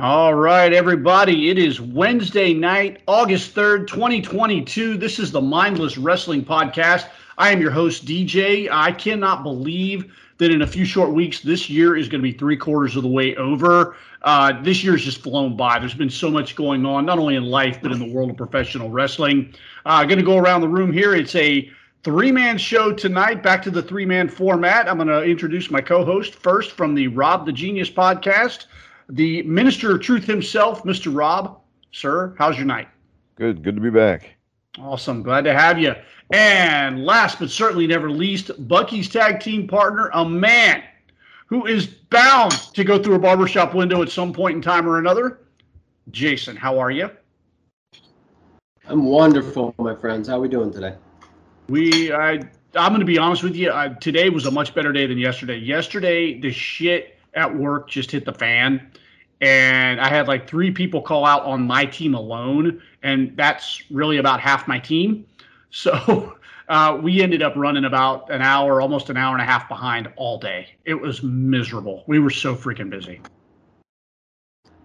All right, everybody. It is Wednesday night, August 3rd, 2022. This is the Mindless Wrestling Podcast. I am your host, DJ. I cannot believe that in a few short weeks, this year is going to be 3/4 of the way over. This year's just flown by. There's been so much going on, not only in life, but in the world of professional wrestling. I'm going to go around the room here. It's a three-man show tonight, back to the three-man format. I'm going to introduce my co-host first from the Rob the Genius podcast. The minister of truth himself, Mr. Rob. Sir, how's your night? Good to be back. Awesome. Glad to have you. And last but certainly never least, Bucky's tag team partner, a man who is bound to go through a barbershop window at some point in time or another. Jason, how are you? I'm wonderful, my friends. How are we doing today? I'm going to be honest with you. Today was a much better day than yesterday. Yesterday, the shit at work just hit the fan, and I had like three people call out on my team alone, and that's really about half my team. So we ended up running about an hour, almost an hour and a half behind all day. It was miserable. We were so freaking busy.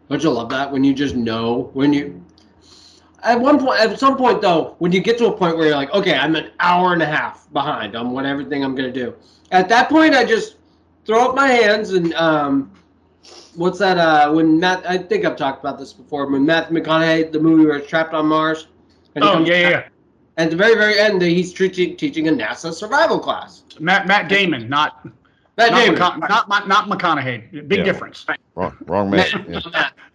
Don't you love that when you just know when you at some point though, when you get to a point where you're like, okay, I'm an hour and a half behind on what everything I'm gonna do. At that point, I just throw up my hands and what's that? When Matt, I think I've talked about this before. When Matthew McConaughey, the movie where it's Trapped on Mars. Oh yeah. At the very, very end, he's teaching a NASA survival class. Matt Damon, not Damon, not McConaughey. Big difference. Wrong Matt. Yeah.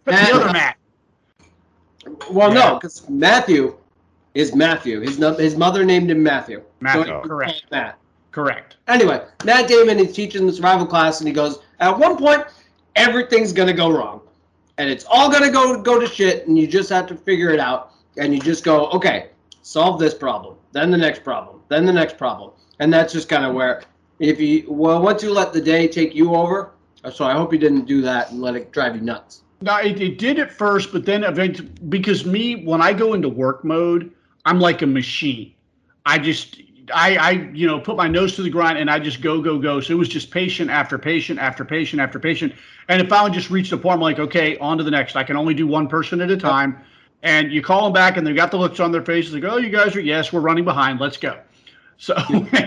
Matt, the other Matt. Well, no, because Matthew is Matthew. His mother named him Matthew. Matthew, so correct. Matt. Correct. Anyway, Matt Damon is teaching the survival class, and he goes, at one point, everything's going to go wrong. And it's all going to go to shit, and you just have to figure it out. And you just go, okay, solve this problem, then the next problem, then the next problem. And that's just kind of where, once you let the day take you over, so I hope you didn't do that and let it drive you nuts. No, it did at first, but then eventually, because when I go into work mode, I'm like a machine. I put my nose to the grind and I just go. So it was just patient after patient after patient after patient. And it finally just reached the point, I'm like, okay, on to the next. I can only do one person at a time. And you call them back and they've got the looks on their faces. Like, oh, you guys are, yes, we're running behind. Let's go. So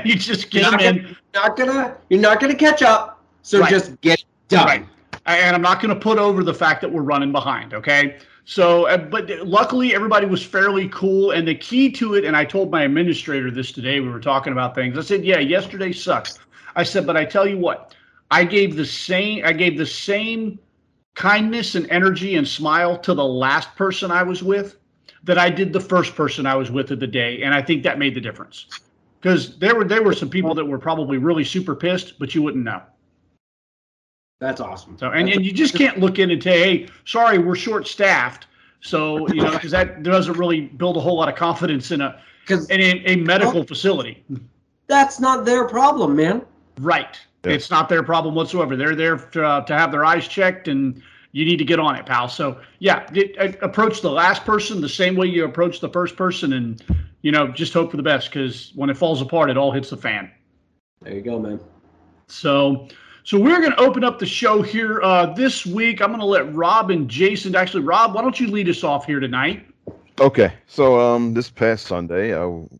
you just get them in. You're not going to catch up. So just get it done. Right. And I'm not going to put over the fact that we're running behind. Okay. So, but luckily everybody was fairly cool, and the key to it, and I told my administrator this today, we were talking about things. I said, yeah, yesterday sucked. I said, but I tell you what, I gave the same kindness and energy and smile to the last person I was with that I did the first person I was with of the day. And I think that made the difference, because there were some people that were probably really super pissed, but you wouldn't know. That's awesome. So, and you just can't look in and say, hey, sorry, we're short-staffed. So, because that doesn't really build a whole lot of confidence in a medical facility. That's not their problem, man. Right. Yeah. It's not their problem whatsoever. They're there to have their eyes checked, and you need to get on it, pal. So, yeah, approach the last person the same way you approach the first person, and, just hope for the best, because when it falls apart, it all hits the fan. There you go, man. So we're going to open up the show here this week. I'm going to let Rob and Jason. Actually, Rob, why don't you lead us off here tonight? Okay. So this past Sunday,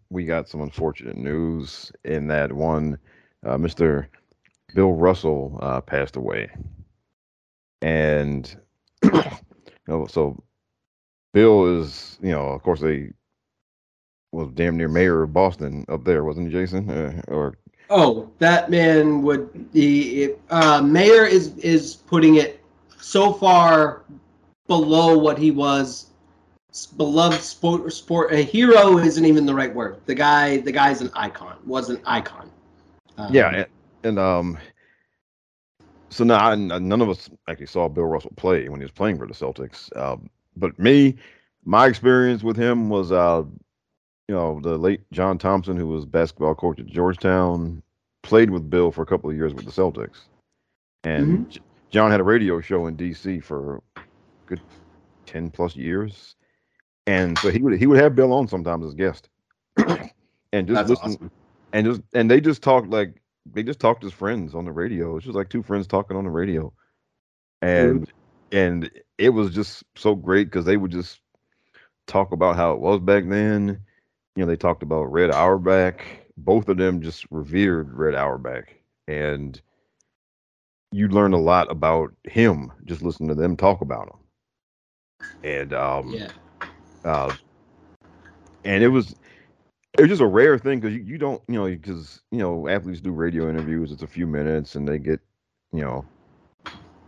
we got some unfortunate news in that one. Mr. Bill Russell passed away. And so Bill is, of course, he was damn near mayor of Boston up there, wasn't he, Jason? Oh, that man would be. Mayor is putting it so far below what he was. Beloved sport. A hero isn't even the right word. The guy's an icon. Was an icon. So now none of us actually saw Bill Russell play when he was playing for the Celtics. But my experience with him was. The late John Thompson, who was basketball coach at Georgetown, played with Bill for a couple of years with the Celtics. And mm-hmm. John had a radio show in D.C. for a good 10-plus years. And so he would have Bill on sometimes as guest. And just listen. Awesome. And they just talked as friends on the radio. It's just like two friends talking on the radio. And it was just so great because they would just talk about how it was back then. You know, they talked about Red Auerbach. Both of them just revered Red Auerbach. And you learn a lot about him just listening to them talk about him. And and it was just a rare thing because you don't, you know, because, you know, athletes do radio interviews. It's a few minutes and they get, you know,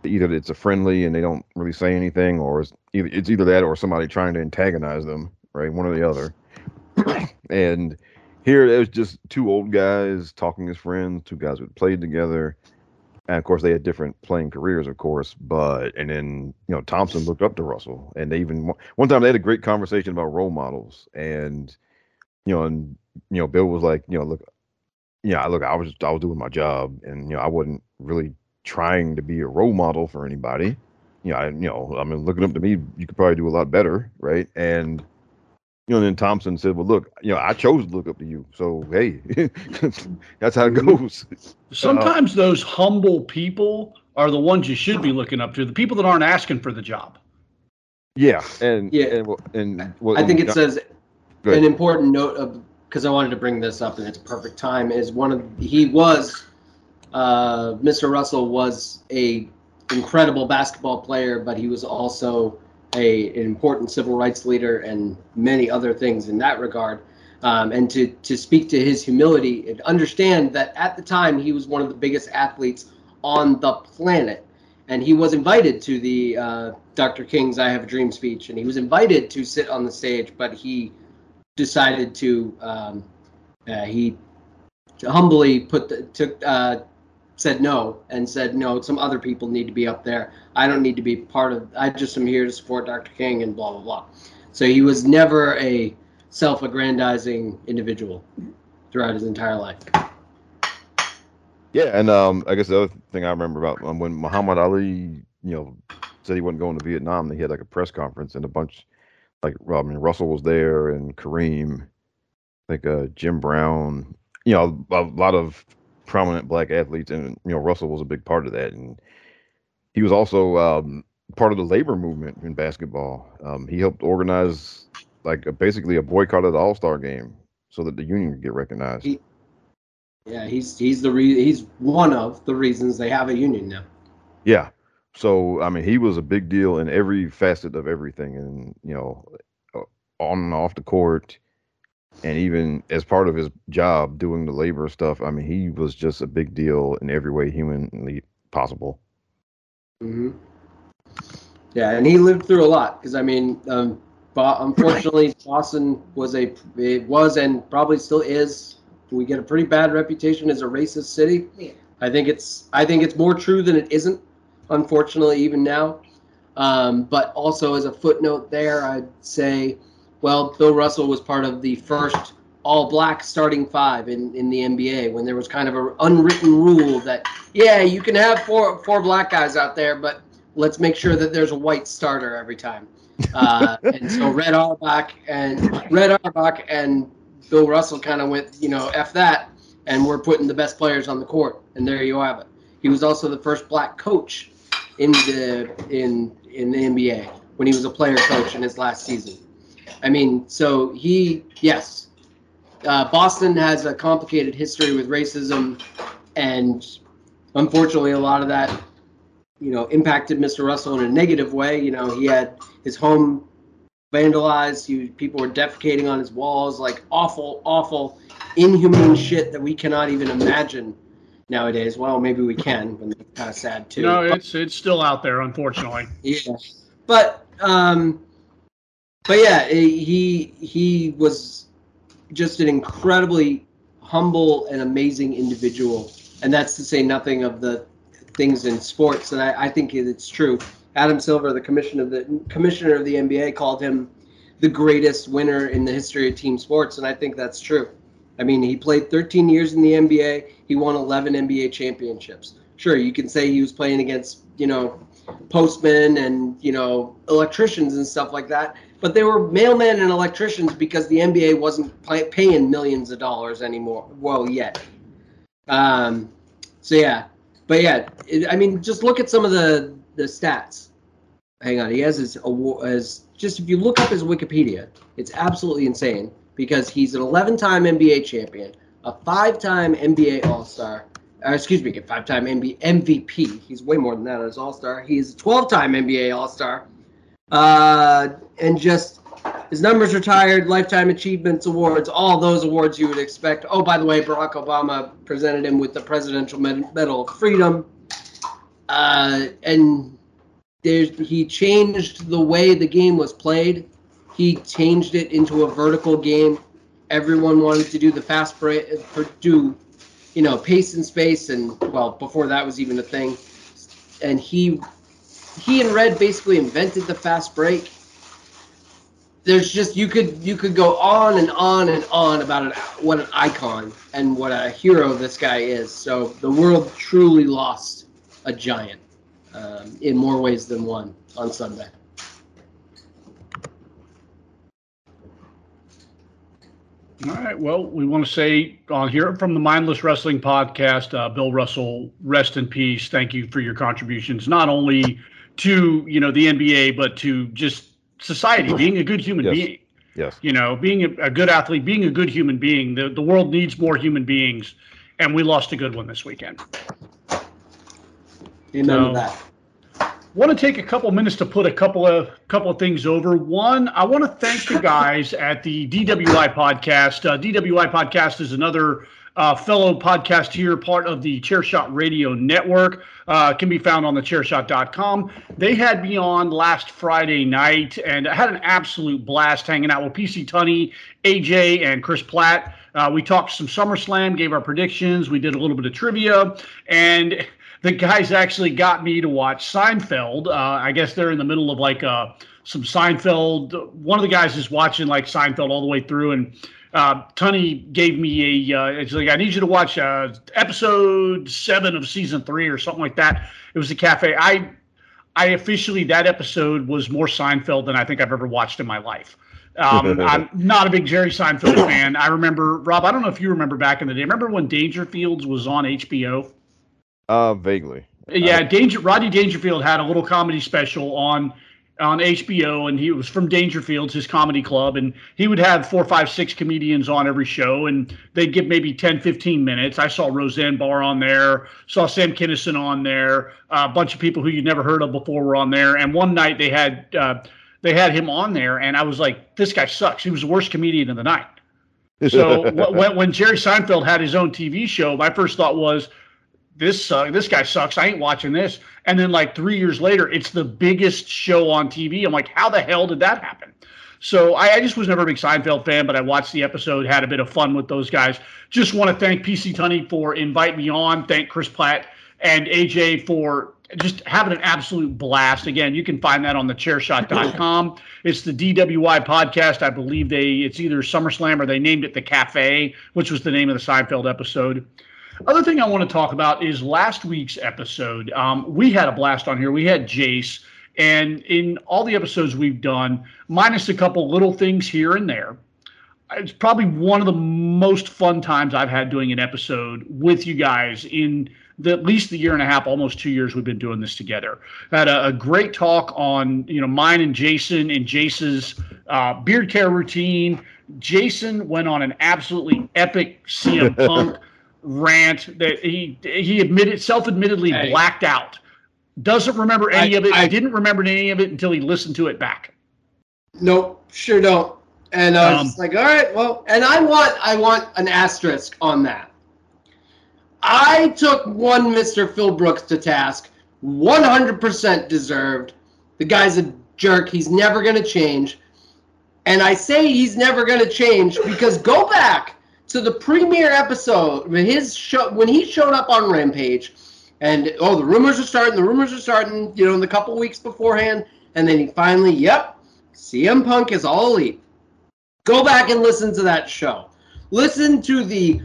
either it's a friendly and they don't really say anything, or it's either that or somebody trying to antagonize them, right? One or the other. And here it was just two old guys talking as friends, two guys who played together. And of course they had different playing careers, of course, but, and then, you know, Thompson looked up to Russell, and they even, one time they had a great conversation about role models, and Bill was like, you know, look, I was doing my job, and, you know, I wasn't really trying to be a role model for anybody. I mean, looking up to me, you could probably do a lot better. Right. And, you know, then Thompson said, well, look, you know, I chose to look up to you. So, hey, that's how it goes. Sometimes those humble people are the ones you should be looking up to, the people that aren't asking for the job. Yeah. I think it says an important note of, because I wanted to bring this up and it's perfect time, is Mr. Russell was a incredible basketball player, but he was also an important civil rights leader and many other things in that regard. And to speak to his humility and understand that at the time he was one of the biggest athletes on the planet. And he was invited to the Dr. King's I Have a Dream speech, and he was invited to sit on the stage, but he decided to, he humbly said no, and said, no, some other people need to be up there. I don't need to be part of, I just am here to support Dr. King and blah, blah, blah. So he was never a self-aggrandizing individual throughout his entire life. Yeah, and I guess the other thing I remember about when Muhammad Ali, you know, said he wasn't going to Vietnam, he had like a press conference and a bunch, Russell was there and Kareem, Jim Brown, you know, a lot of prominent black athletes, and, you know, Russell was a big part of that. And he was also part of the labor movement in basketball. He helped organize basically a boycott of the All-Star game so that the union could get recognized. He's one of the reasons they have a union now. Yeah. So, I mean, he was a big deal in every facet of everything, and, you know, on and off the court, and even as part of his job doing the labor stuff. I mean, he was just a big deal in every way humanly possible. Mm-hmm. Yeah, and he lived through a lot because, I mean, unfortunately, Boston was and probably still is. We get a pretty bad reputation as a racist city. Yeah. I think it's more true than it isn't, unfortunately, even now. But also, as a footnote there, I'd say, well, Bill Russell was part of the first all-black starting five in the NBA, when there was kind of an unwritten rule that, yeah, you can have four black guys out there, but let's make sure that there's a white starter every time. And so Red Auerbach and Bill Russell kind of went, you know, F that, and we're putting the best players on the court, and there you have it. He was also the first black coach in the NBA when he was a player coach in his last season. I mean, so Boston has a complicated history with racism, and unfortunately a lot of that, you know, impacted Mr. Russell in a negative way. You know, he had his home vandalized, people were defecating on his walls, like awful, awful, inhumane shit that we cannot even imagine nowadays. Well, maybe we can, but it's kind of sad too. No, it's still out there, unfortunately. Yeah, but yeah, he was just an incredibly humble and amazing individual, and that's to say nothing of the things in sports. And I think it's true. Adam Silver, the commissioner of the NBA, called him the greatest winner in the history of team sports, and I think that's true. I mean, he played 13 years in the NBA. He won 11 NBA championships. Sure, you can say he was playing against, you know, postmen and, you know, electricians and stuff like that, but they were mailmen and electricians because the NBA wasn't paying millions of dollars anymore. Well, yet. But yeah, I mean, just look at some of the stats. hang on, he has his award as, just if you look up his Wikipedia, it's absolutely insane because he's an 11-time NBA champion, a 5-time NBA All-Star, or excuse me, a 5-time MVP. He's way more than that as All-Star. He's a 12-time NBA All-Star. And just his numbers retired, lifetime achievements awards, all those awards you would expect. Oh, by the way, Barack Obama presented him with the Presidential Medal of Freedom. And he changed the way the game was played. He changed it into a vertical game. Everyone wanted to do the fast break, do, you know, pace and space, and well, before that was even a thing. And he and Red basically invented the fast break. There's just, you could go on and on and on about what an icon and what a hero this guy is. So the world truly lost a giant in more ways than one on Sunday. All right. Well, we want to say here from the Mindless Wrestling Podcast, Bill Russell, rest in peace. Thank you for your contributions, not only to, you know, the NBA, but to just society, being a good human being. Yes. You know, being a good athlete, being a good human being. The world needs more human beings, and we lost a good one this weekend. Amen to that. Want to take a couple minutes to put a couple of things over. One, I want to thank the guys at the DWI Podcast. DWI Podcast is another fellow podcast here, part of the Chairshot Radio Network. Can be found on the chairshot.com. They had me on last Friday night, and I had an absolute blast hanging out with PC Tunney, AJ, and Chris Platt. We talked some SummerSlam, gave our predictions. We did a little bit of trivia, and the guys actually got me to watch Seinfeld. I guess they're in the middle of like some Seinfeld. One of the guys is watching like Seinfeld all the way through, and Tunney gave me it's like, I need you to watch episode 7 of season 3 or something like that. It was the cafe. I officially, that episode was more Seinfeld than I think I've ever watched in my life. I'm not a big Jerry Seinfeld fan. I remember, Rob, I don't know if you remember back in the day. Remember when Dangerfields was on HBO? Vaguely. Yeah, Rodney Dangerfield had a little comedy special on HBO, and he was from Dangerfields, his comedy club, and he would have 4, 5, 6 comedians on every show, and they'd give maybe 10, 15 minutes. I saw Roseanne Barr on there, saw Sam Kinison on there, a bunch of people who you'd never heard of before were on there, and one night they had him on there, and I was like, this guy sucks. He was the worst comedian of the night. So when Jerry Seinfeld had his own TV show, my first thought was, this guy sucks. I ain't watching this. And then like 3 years later, it's the biggest show on TV. I'm like, how the hell did that happen? So I just was never a big Seinfeld fan, but I watched the episode, had a bit of fun with those guys. Just want to thank PC Tunney for inviting me on. Thank Chris Platt and AJ for just having an absolute blast. Again, you can find that on the chairshot.com. It's the DWI Podcast. I believe it's either SummerSlam or they named it The Cafe, which was the name of the Seinfeld episode. Other thing I want to talk about is last week's episode. We had a blast on here. We had Jace, and in all the episodes we've done, minus a couple little things here and there, it's probably one of the most fun times I've had doing an episode with you guys in at least the year and a half, almost 2 years we've been doing this together. Had a great talk on, you know, mine and Jason and Jace's beard care routine. Jason went on an absolutely epic CM Punk rant that he admitted, self-admittedly blacked out. Doesn't remember any of it. I didn't remember any of it until he listened to it back. Nope, sure don't. And I was like, all right, well, and I want an asterisk on that. I took one Mr. Phil Brooks to task, 100% deserved. The guy's a jerk. He's never going to change. And I say he's never going to change because go back to the premiere episode, his show, when he showed up on Rampage, and the rumors are starting, you know, in the couple weeks beforehand, and then he finally, CM Punk is all elite. Go back and listen to that show. Listen to the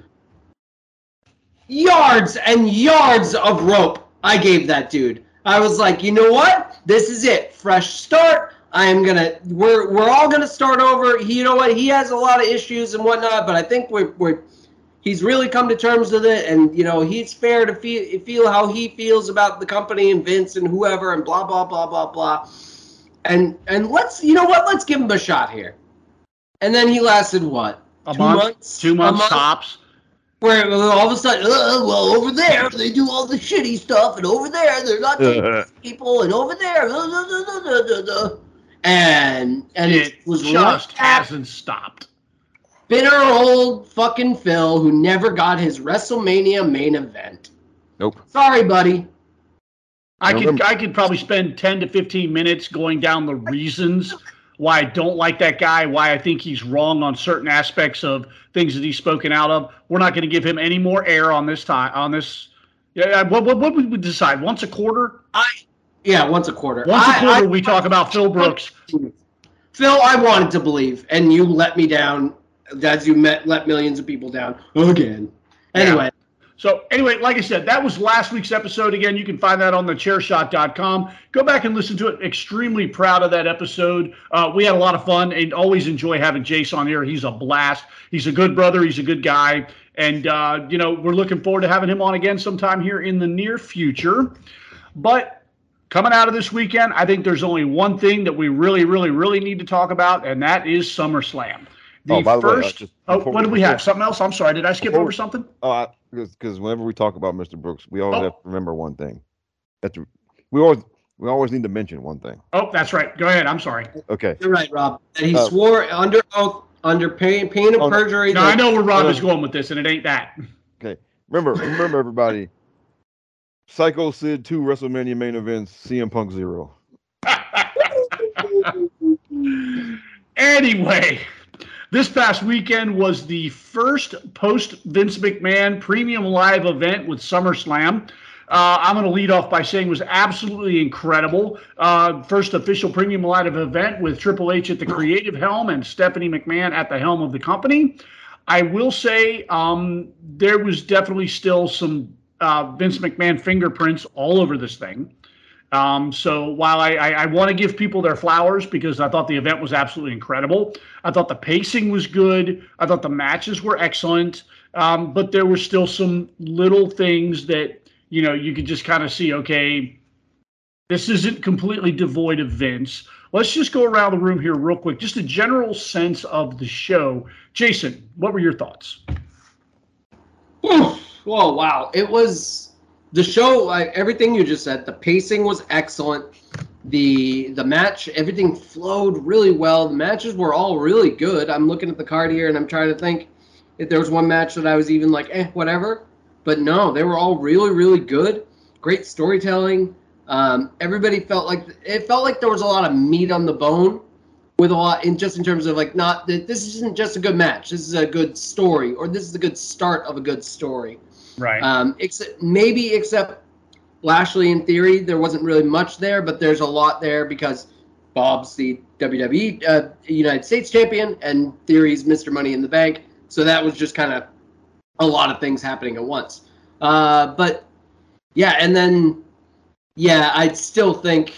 yards and yards of rope I gave that dude. I was like, you know what? This is it. Fresh start. We're all gonna start over. He, you know what? He has a lot of issues and whatnot, but I think he's really come to terms with it, and you know he's fair to feel how he feels about the company and Vince and whoever and blah blah blah blah blah. And let's, you know what? Let's give him a shot here. And then he lasted what? A month? 2 months tops. Where all of a sudden, well, over there, they do all the shitty stuff, and over there, they're not taking people, and over there, and it was just hasn't stopped. Bitter old fucking Phil, who never got his WrestleMania main event. Nope. Sorry, buddy. I could probably spend 10 to 15 minutes going down the reasons why I don't like that guy, why I think he's wrong on certain aspects of things that he's spoken out of. We're not going to give him any more air on this time. On this, what would we decide? Once a quarter? Once a quarter. Once a quarter, we talk about Phil Brooks. Phil, I wanted to believe, and you let me down, as you let millions of people down again. Anyway. Yeah. So, anyway, like I said, that was last week's episode. Again, you can find that on thechairshot.com. Go back and listen to it. Extremely proud of that episode. We had a lot of fun and always enjoy having Jace on here. He's a blast. He's a good brother. He's a good guy. And, you know, we're looking forward to having him on again sometime here in the near future. But coming out of this weekend, I think there's only one thing that we really, really, really need to talk about, and that is SummerSlam. What do we have? Something else? I'm sorry. Did I skip over something? Because whenever we talk about Mr. Brooks, we always have to remember one thing. We always need to mention one thing. Oh, that's right. Go ahead. I'm sorry. Okay. You're right, Rob. And he swore under oath, under pain of perjury. No, I know where Rob is going with this, and it ain't that. Okay. Remember everybody. Psycho Sid 2 WrestleMania main events, CM Punk 0. Anyway. This past weekend was the first post-Vince McMahon premium live event with SummerSlam. I'm going to lead off by saying it was absolutely incredible. First official premium live event with Triple H at the creative helm and Stephanie McMahon at the helm of the company. I will say there was definitely still some Vince McMahon fingerprints all over this thing. So while I want to give people their flowers because I thought the event was absolutely incredible, I thought the pacing was good, I thought the matches were excellent, but there were still some little things that, you know, you could just kind of see, okay, this isn't completely devoid of Vince. Let's just go around the room here real quick, just a general sense of the show. Jason, what were your thoughts? Oh, wow. It was... The show, everything you just said, the pacing was excellent. The match, everything flowed really well. The matches were all really good. I'm looking at the card here, and I'm trying to think if there was one match that I was even like, whatever. But no, they were all really, really good. Great storytelling. Everybody felt like there was a lot of meat on the bone with a lot in terms of like not that this isn't just a good match. This is a good story, or this is a good start of a good story. Right. Except Lashley and Theory, there wasn't really much there, but there's a lot there because Bob's the WWE United States champion and Theory's Mr. Money in the Bank. So that was just kind of a lot of things happening at once. I'd still think,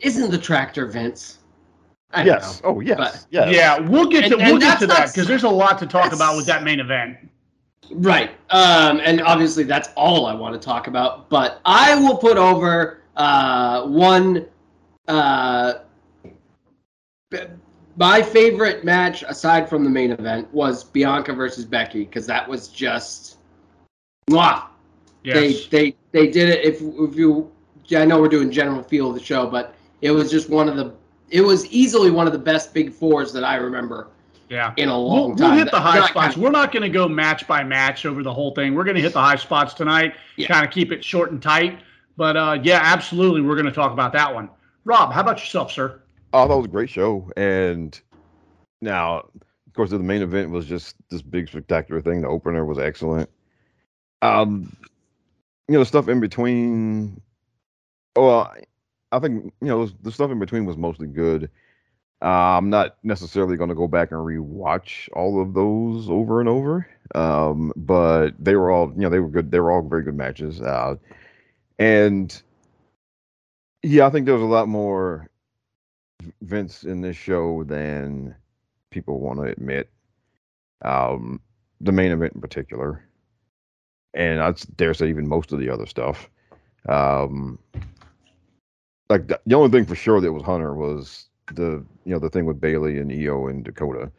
isn't the tractor Vince? I don't know. Oh, yes. But, yeah, we'll get to that because there's a lot to talk about with that main event. Right. And obviously that's all I want to talk about, but I will put over my favorite match aside from the main event was Bianca versus Becky, because that was just mwah. Yes. They did it. I know we're doing general feel of the show, but it was just easily one of the best big fours that I remember. Yeah, in a long time. We'll hit the high spots. We're not going to go match by match over the whole thing. We're going to hit the high spots tonight, kind of keep it short and tight. But, absolutely, we're going to talk about that one. Rob, how about yourself, sir? I thought it was a great show. And now, of course, the main event was just this big, spectacular thing. The opener was excellent. The stuff in between, I think, the stuff in between was mostly good. I'm not necessarily going to go back and rewatch all of those over and over, but they were all, they were good. They were all very good matches, I think there was a lot more Vince in this show than people want to admit. The main event in particular, and I dare say even most of the other stuff. like the only thing for sure that was Hunter was the thing with Bayley and Iyo and Dakota.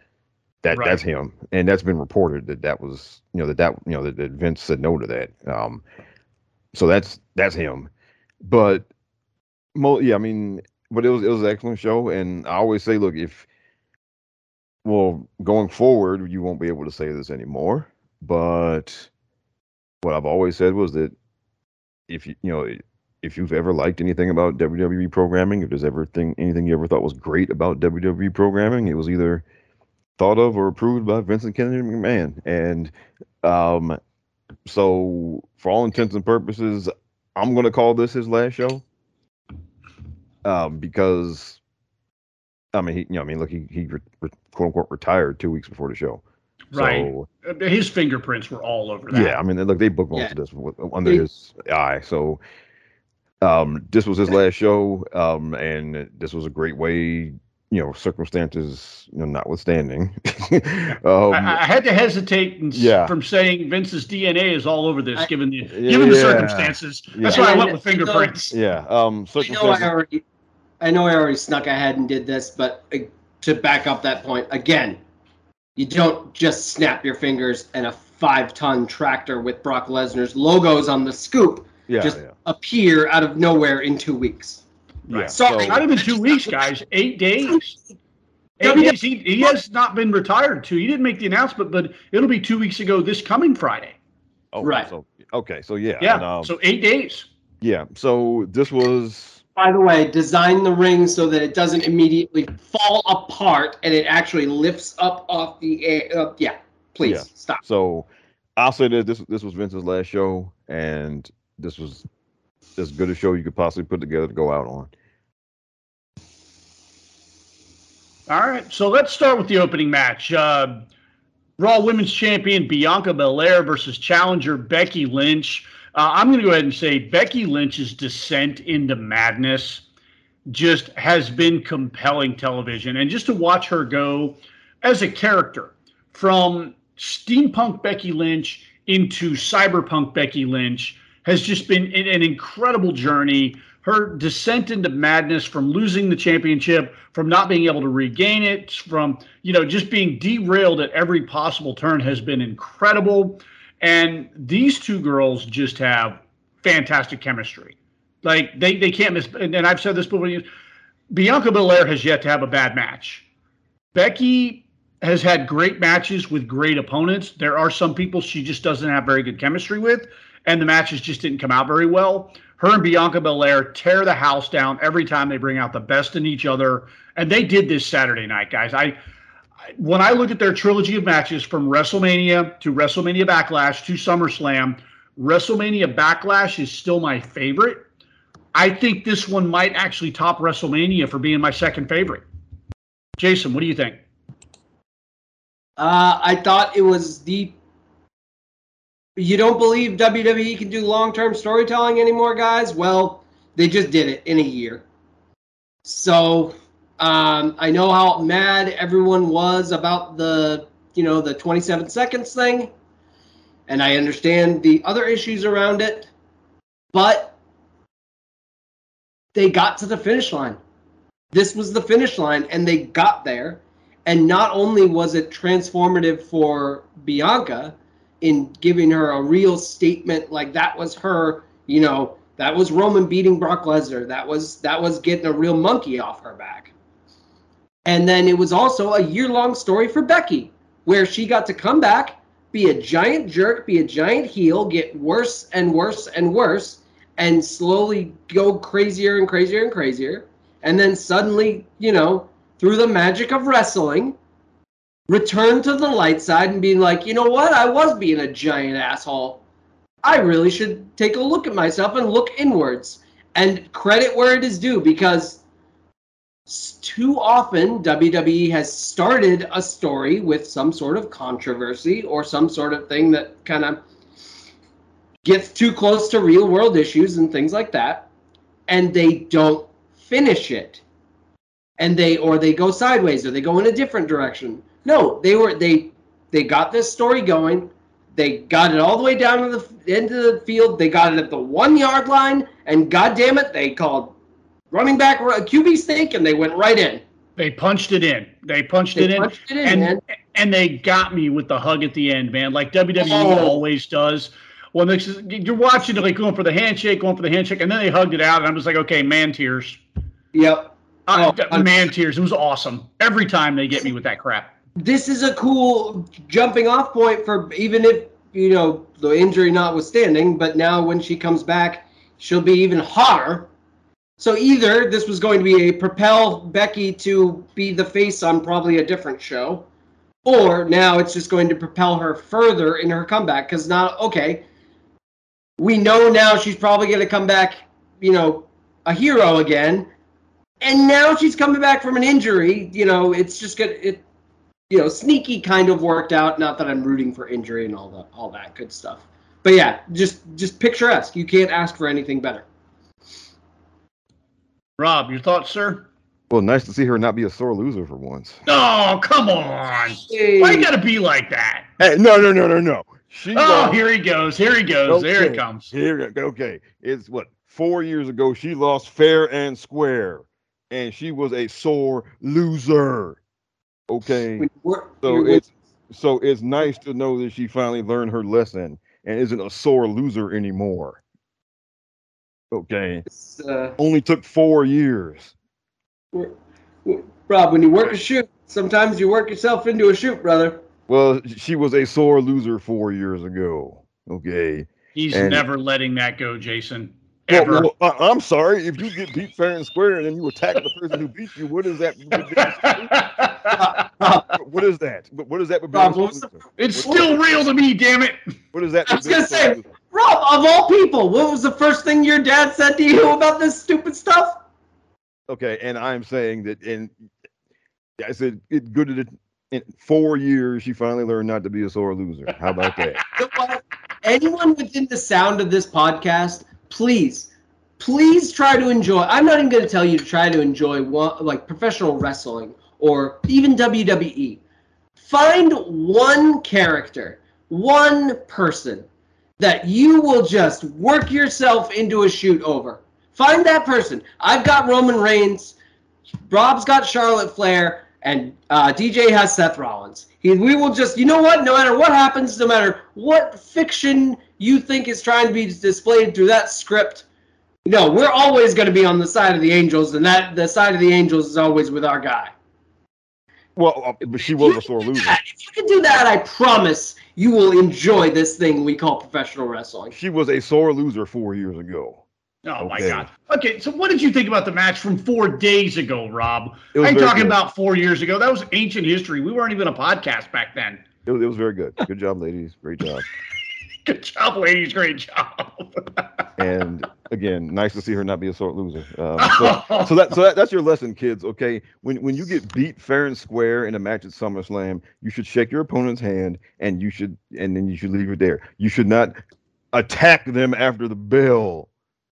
That's him, and that's been reported that was that Vince said no to that. So that's him. But it was an excellent show, and I always say, look, going forward, you won't be able to say this anymore. But what I've always said was that if you've ever liked anything about WWE programming, if there's anything you ever thought was great about WWE programming, it was either thought of or approved by Vincent Kennedy McMahon. And so for all intents and purposes, I'm going to call this his last show. Because he quote unquote retired 2 weeks before the show. Right. So, his fingerprints were all over that. Yeah. They booked most of this under his eye. So this was his last show. And this was a great way, circumstances notwithstanding. I had to hesitate from saying Vince's DNA is all over this, given the circumstances. Yeah. That's why I went with fingerprints. Circumstances. I already snuck ahead and did this, but to back up that point again, you don't just snap your fingers and a 5-ton tractor with Brock Lesnar's logos on the scoop appear out of nowhere in 2 weeks. Right. Sorry, not even 2 weeks, guys. 8 days. 8 days. He has not been retired, too. He didn't make the announcement, but it'll be 2 weeks ago this coming Friday. Oh, right. So. Yeah, and, 8 days. Yeah, so this was... By the way, design the ring so that it doesn't immediately fall apart and it actually lifts up off the air. Stop. So I'll say that this was Vince's last show, and this was as good a show you could possibly put together to go out on. All right, so let's start with the opening match. Raw Women's Champion Bianca Belair versus challenger Becky Lynch. I'm going to go ahead and say Becky Lynch's descent into madness just has been compelling television. And just to watch her go as a character from steampunk Becky Lynch into cyberpunk Becky Lynch has just been an incredible journey. Her descent into madness from losing the championship, from not being able to regain it, from just being derailed at every possible turn has been incredible. And these two girls just have fantastic chemistry. Like, they can't miss. And I've said this before. Bianca Belair has yet to have a bad match. Becky has had great matches with great opponents. There are some people she just doesn't have very good chemistry with, and the matches just didn't come out very well. Her and Bianca Belair tear the house down every time. They bring out the best in each other, and they did this Saturday night, guys. When I look at their trilogy of matches from WrestleMania to WrestleMania Backlash to SummerSlam, WrestleMania Backlash is still my favorite. I think this one might actually top WrestleMania for being my second favorite. Jason, what do you think? I thought it was the... You don't believe WWE can do long-term storytelling anymore, guys? Well, they just did it in a year. So... I know how mad everyone was about the 27 seconds thing, and I understand the other issues around it, but they got to the finish line. This was the finish line, and they got there. And not only was it transformative for Bianca in giving her a real statement, like that was her, that was Roman beating Brock Lesnar. That was getting a real monkey off her back. And then it was also a year-long story for Becky, where she got to come back, be a giant jerk, be a giant heel, get worse and worse and worse, and slowly go crazier and crazier and crazier. And then suddenly, through the magic of wrestling, return to the light side and be like, you know what? I was being a giant asshole. I really should take a look at myself and look inwards. And credit where it is due, because... too often, WWE has started a story with some sort of controversy or some sort of thing that kind of gets too close to real-world issues and things like that, and they don't finish it, and they go sideways or they go in a different direction. No, they got this story going. They got it all the way down to the end of the field. They got it at the 1-yard line, and God damn it, they called Running back, QB sneak, and they went right in. They punched it in. They punched it in, and they got me with the hug at the end, man. Like WWE always does. When you're watching, they're like going for the handshake, and then they hugged it out, and I'm just like, okay, man tears. Yep. Man tears. It was awesome. Every time they get me with that crap. This is a cool jumping off point for, even if, you know, the injury notwithstanding, but now when she comes back, she'll be even hotter. So either this was going to be a propel Becky to be the face on probably a different show, or now it's just going to propel her further in her comeback. Because we know now she's probably going to come back, you know, a hero again. And now she's coming back from an injury. You know, it's just good. It, you know, sneaky kind of worked out. Not that I'm rooting for injury and all that good stuff. But yeah, just picturesque. You can't ask for anything better. Rob, your thoughts, sir? Well, nice to see her not be a sore loser for once. Oh, come on. Hey. Why you gotta be like that? Hey, no. Here he goes. Okay. There it comes. Okay. It's 4 years ago she lost fair and square. And she was a sore loser. Okay. So it's nice to know that she finally learned her lesson and isn't a sore loser anymore. Okay. Only took 4 years. Rob, when you work a shoot, sometimes you work yourself into a shoot, brother. Well, she was a sore loser 4 years ago. Okay. He's never letting that go, Jason. Ever. Well, I'm sorry. If you get beat fair and square and then you attack the person who beat you, what is that? What is that? Rob, it's still real to me, damn it. What is that? I was going to say, Rob, of all people, what was the first thing your dad said to you about this stupid stuff? Okay, and I'm saying that, and I said, it's good that in 4 years she finally learned not to be a sore loser. How about that? Anyone within the sound of this podcast, please try to enjoy. I'm not even going to tell you to try to enjoy professional wrestling or even WWE. Find one character, one person that you will just work yourself into a shoot over. Find that person. I've got Roman Reigns. Rob's got Charlotte Flair. And DJ has Seth Rollins. We will just, you know what? No matter what happens, no matter what fiction you think is trying to be displayed through that script, no, we're always going to be on the side of the angels, and that the side of the angels is always with our guy. Well, but she was a sore loser. If you can do that, I promise you will enjoy this thing we call professional wrestling. She was a sore loser 4 years ago. Oh, okay. My God. Okay, so what did you think about the match from 4 days ago, Rob? I ain't talking about 4 years ago. That was ancient history. We weren't even a podcast back then. It was very good. Good job, ladies. Great job. And, again, nice to see her not be a sore loser. So that's your lesson, kids, okay? When you get beat fair and square in a match at SummerSlam, you should shake your opponent's hand, and then you should leave it there. You should not attack them after the bell.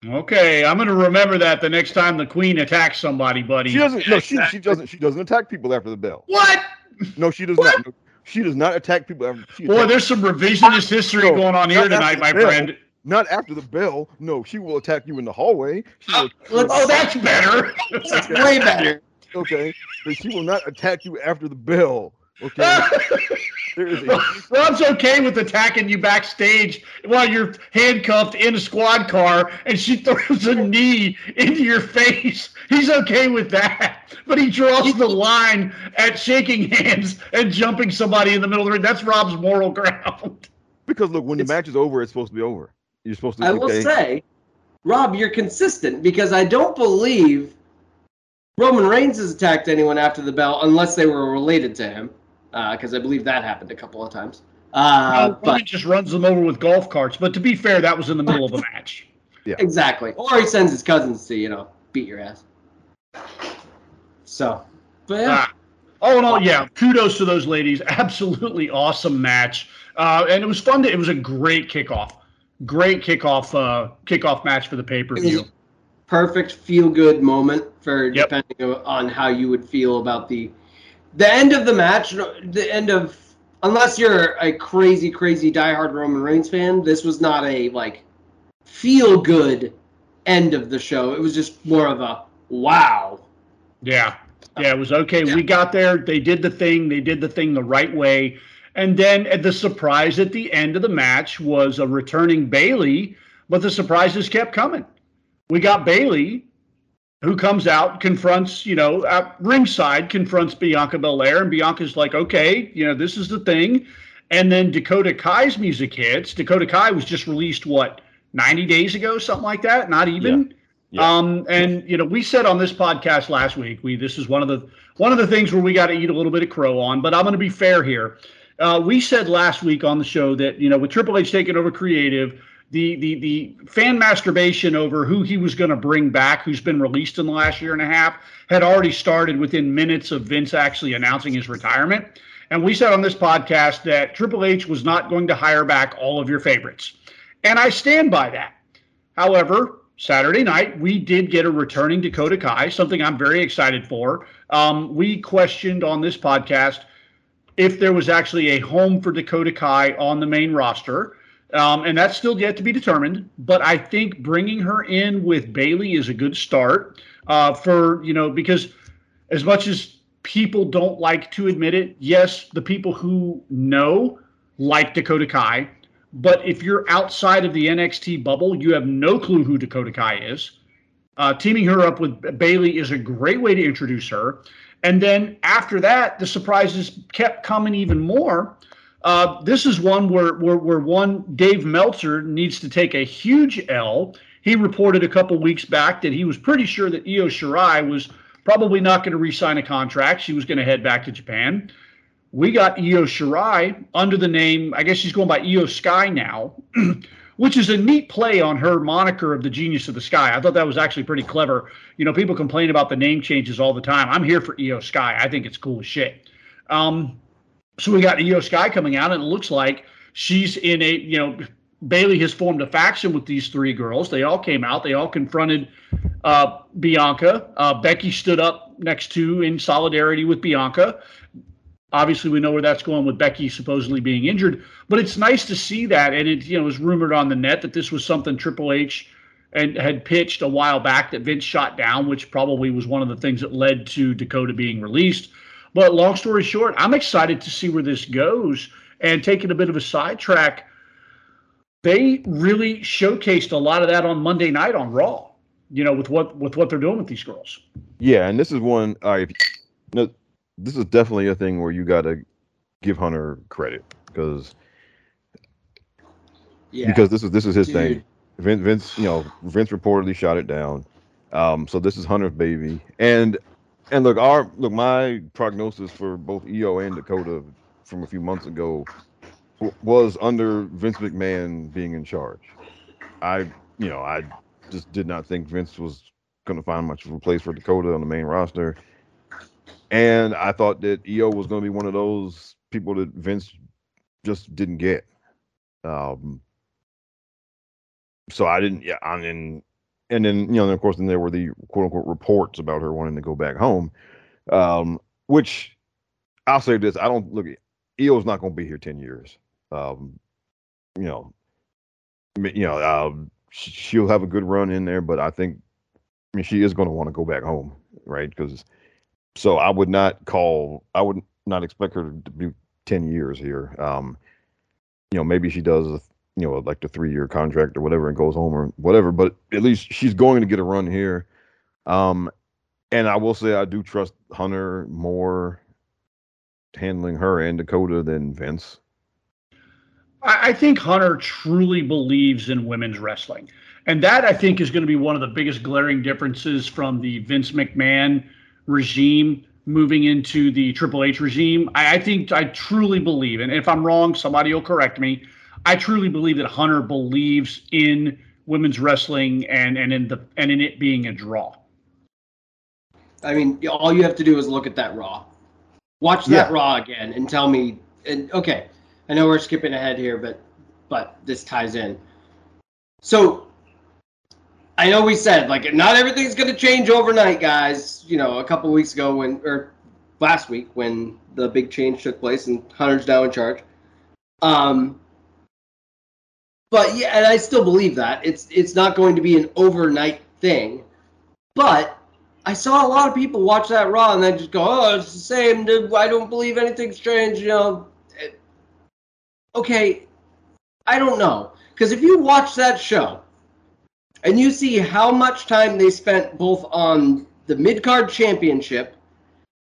Okay, I'm gonna remember that the next time the Queen attacks somebody, buddy. She doesn't. No, she doesn't attack people after the bell. What? No, she does not. No, she does not attack people after. Boy, there's some revisionist history going on here tonight, my friend. Not after the bell. No, she will attack you in the hallway. That's better. That's way better. Okay, but she will not attack you after the bell. Okay. Rob's okay with attacking you backstage while you're handcuffed in a squad car and she throws a knee into your face. He's okay with that. But he draws the line at shaking hands and jumping somebody in the middle of the ring. That's Rob's moral ground. Because, look, when the match is over, it's supposed to be over. You're supposed to. I will say, Rob, you're consistent because I don't believe Roman Reigns has attacked anyone after the bell unless they were related to him. Because I believe that happened a couple of times. He just runs them over with golf carts. But to be fair, that was in the middle of a match. Yeah, exactly. Or he sends his cousins to, you know, beat your ass. So, but yeah. All in all, yeah, kudos to those ladies. Absolutely awesome match. And it was fun. It was a great kickoff. Great kickoff match for the pay-per-view. Perfect feel-good moment for depending on how you would feel about the end of the match, unless you're a crazy, crazy diehard Roman Reigns fan, this was not a feel-good end of the show. It was just more of a, wow. Yeah. Yeah, it was okay. Yeah. We got there. They did the thing. They did the thing the right way. And then the surprise at the end of the match was a returning Bayley, but the surprises kept coming. We got Bayley, who comes out, confronts, you know, at ringside, confronts Bianca Belair, and Bianca's like, okay, you know, this is the thing. And then Dakota Kai's music hits. Dakota Kai was just released, what, 90 days ago, something like that? Not even. Yeah. Yeah. And you know, we said on this podcast last week, this is one of the things where we got to eat a little bit of crow on, but I'm going to be fair here. We said last week on the show that, you know, with Triple H taking over creative, the fan masturbation over who he was going to bring back, who's been released in the last year and a half, had already started within minutes of Vince actually announcing his retirement. And we said on this podcast that Triple H was not going to hire back all of your favorites. And I stand by that. However, Saturday night, we did get a returning Dakota Kai, something I'm very excited for. We questioned on this podcast if there was actually a home for Dakota Kai on the main roster, and that's still yet to be determined. But I think bringing her in with Bayley is a good start for, you know, because as much as people don't like to admit it, yes, the people who know like Dakota Kai. But if you're outside of the NXT bubble, you have no clue who Dakota Kai is. Teaming her up with Bayley is a great way to introduce her. And then after that, the surprises kept coming even more. This is one where Dave Meltzer needs to take a huge L. He reported a couple weeks back that he was pretty sure that Iyo Shirai was probably not going to re-sign a contract. She was going to head back to Japan. We got Iyo Shirai under the name, I guess she's going by Iyo Sky now, which is a neat play on her moniker of the Genius of the Sky. I thought that was actually pretty clever. You know, people complain about the name changes all the time. I'm here for Iyo Sky. I think it's cool as shit. So we got Iyo Sky coming out, and it looks like she's in a, you know, Bayley has formed a faction with these three girls. They all came out. They all confronted Bianca. Becky stood up next to in solidarity with Bianca. Obviously, we know where that's going with Becky supposedly being injured, but it's nice to see that. And it, you know, was rumored on the net that this was something Triple H had pitched a while back that Vince shot down, which probably was one of the things that led to Dakota being released. But long story short, I'm excited to see where this goes. And taking a bit of a sidetrack, they really showcased a lot of that on Monday night on Raw. You know, with what they're doing with these girls. Yeah, and this is one this is definitely a thing where you got to give Hunter credit because this is his thing. Vince reportedly shot it down. So this is Hunter's baby. And look, my prognosis for both Iyo and Dakota from a few months ago was under Vince McMahon being in charge. I just did not think Vince was going to find much of a place for Dakota on the main roster. And I thought that Iyo was going to be one of those people that Vince just didn't get. So I didn't. Yeah, and then there were the quote unquote reports about her wanting to go back home. Which I'll say this: Io's not going to be here 10 years. She'll have a good run in there, but I think she is going to want to go back home, right? So I would not expect her to be 10 years here. Maybe she does, like the 3-year contract or whatever and goes home or whatever, but at least she's going to get a run here. And I will say I do trust Hunter more handling her and Dakota than Vince. I think Hunter truly believes in women's wrestling. And that, I think, is going to be one of the biggest glaring differences from the Vince McMahon regime moving into the Triple H regime. I truly believe, and if I'm wrong, somebody will correct me, I truly believe that Hunter believes in women's wrestling and in it being a draw. I mean, all you have to do is look at that Raw. Watch that Raw again and tell me, and okay, I know we're skipping ahead here, but this ties in. So I know we said, not everything's going to change overnight, guys. You know, a couple weeks ago last week when the big change took place and Hunter's now in charge. But, yeah, and I still believe that. It's not going to be an overnight thing. But I saw a lot of people watch that Raw and then just go, oh, it's the same. Dude, I don't believe anything's changed. You know, okay, I don't know. Because if you watch that show and you see how much time they spent both on the mid-card championship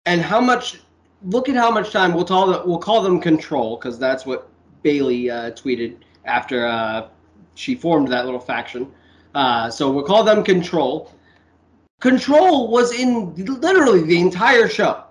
and how much, look at how much time, we'll call them Control, because that's what Bayley tweeted after she formed that little faction. So we'll call them Control. Control was in literally the entire show.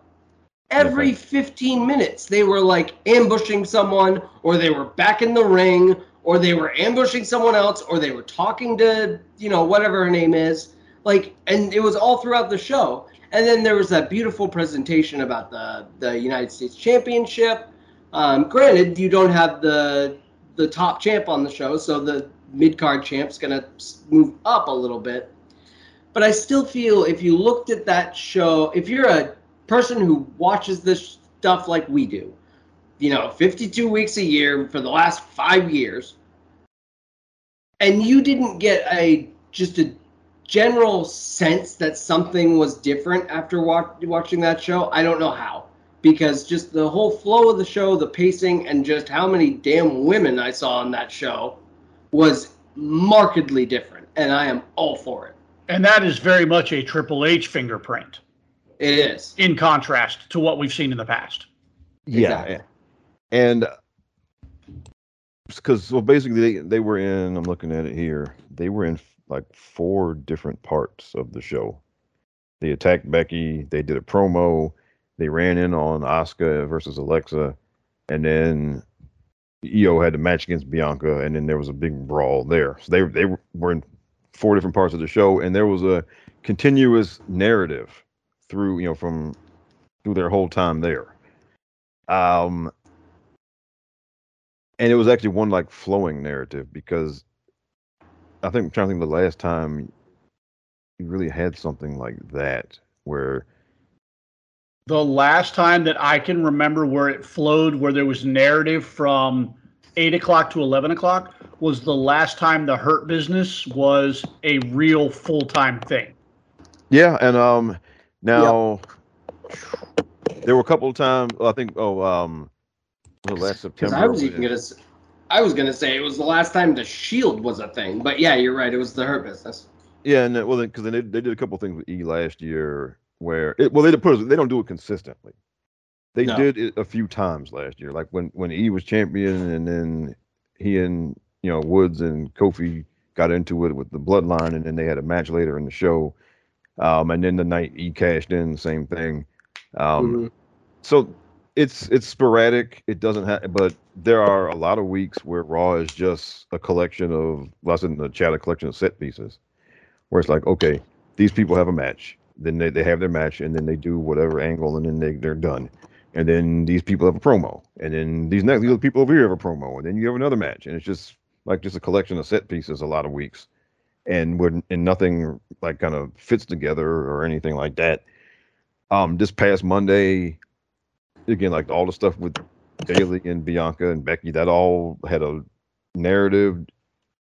Every 15 minutes, they were like ambushing someone, or they were back in the ring, or they were ambushing someone else, or they were talking to, you know, whatever her name is. Like, and it was all throughout the show. And then there was that beautiful presentation about the United States Championship. Granted, you don't have the top champ on the show, so the mid-card champ's going to move up a little bit. But I still feel if you looked at that show, if you're a person who watches this stuff like we do, you know, 52 weeks a year for the last 5 years, and you didn't get just a general sense that something was different after watching that show, I don't know how. Because just the whole flow of the show, the pacing, and just how many damn women I saw on that show was markedly different, and I am all for it. And that is very much a Triple H fingerprint. It is. In contrast to what we've seen in the past. Yeah. Exactly. And because, well, basically they were in, I'm looking at it here, they were in like 4 different parts of the show. They attacked Becky, they did a promo, they ran in on Asuka versus Alexa, and then Iyo had a match against Bianca, and then there was a big brawl there. So they were in 4 different parts of the show, and there was a continuous narrative through, you know, through their whole time there. And it was actually one like flowing narrative, because I think, I'm trying to think of the last time you really had something like that, where the last time that I can remember where it flowed, where there was narrative from 8 o'clock to 11 o'clock was the last time the Hurt Business was a real full-time thing. Yeah. And, now there were a couple of times, I think, last September. I was going to say it was the last time the Shield was a thing, but yeah, you're right. It was the Hurt Business. Yeah. And well, because then they did a couple of things with E last year where they don't do it consistently. They did it a few times last year, like when E was champion, and then he and, you know, Woods and Kofi got into it with the Bloodline, and then they had a match later in the show. And then the night E cashed in, same thing. So it's sporadic. It doesn't have, but there are a lot of weeks where Raw is just a collection of, a collection of set pieces, where it's like, okay, these people have a match, then they have their match, and then they do whatever angle, and then they're done. And then these people have a promo, and then these other people over here have a promo, and then you have another match, and it's just like just a collection of set pieces a lot of weeks, and nothing like kind of fits together or anything like that. This past Monday, again, like all the stuff with Bayley and Bianca and Becky, that all had a narrative,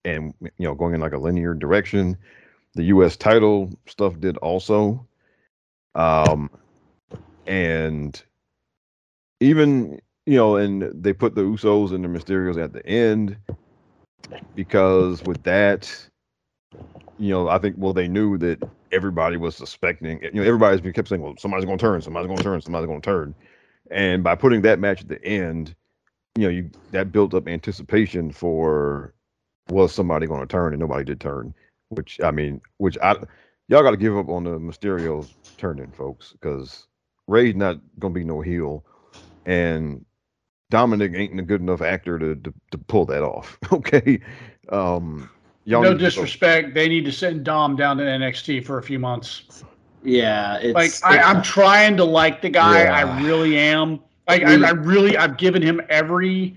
and you know, going in like a linear direction. The U.S. title stuff did also, and even, you know, and they put the Usos and the Mysterios at the end, because with that, you know, I think, well, they knew that everybody was suspecting, you know, everybody's been kept saying, well, somebody's going to turn. And by putting that match at the end, you know, that built up anticipation for, was somebody going to turn? And nobody did turn, which y'all got to give up on the Mysterios turning, folks, because Rey's not going to be no heel, and Dominic ain't a good enough actor to pull that off. Okay. Y'all, no disrespect, they need to send Dom down to NXT for a few months. Yeah. I'm trying to like the guy. Yeah. I really am. I've given him every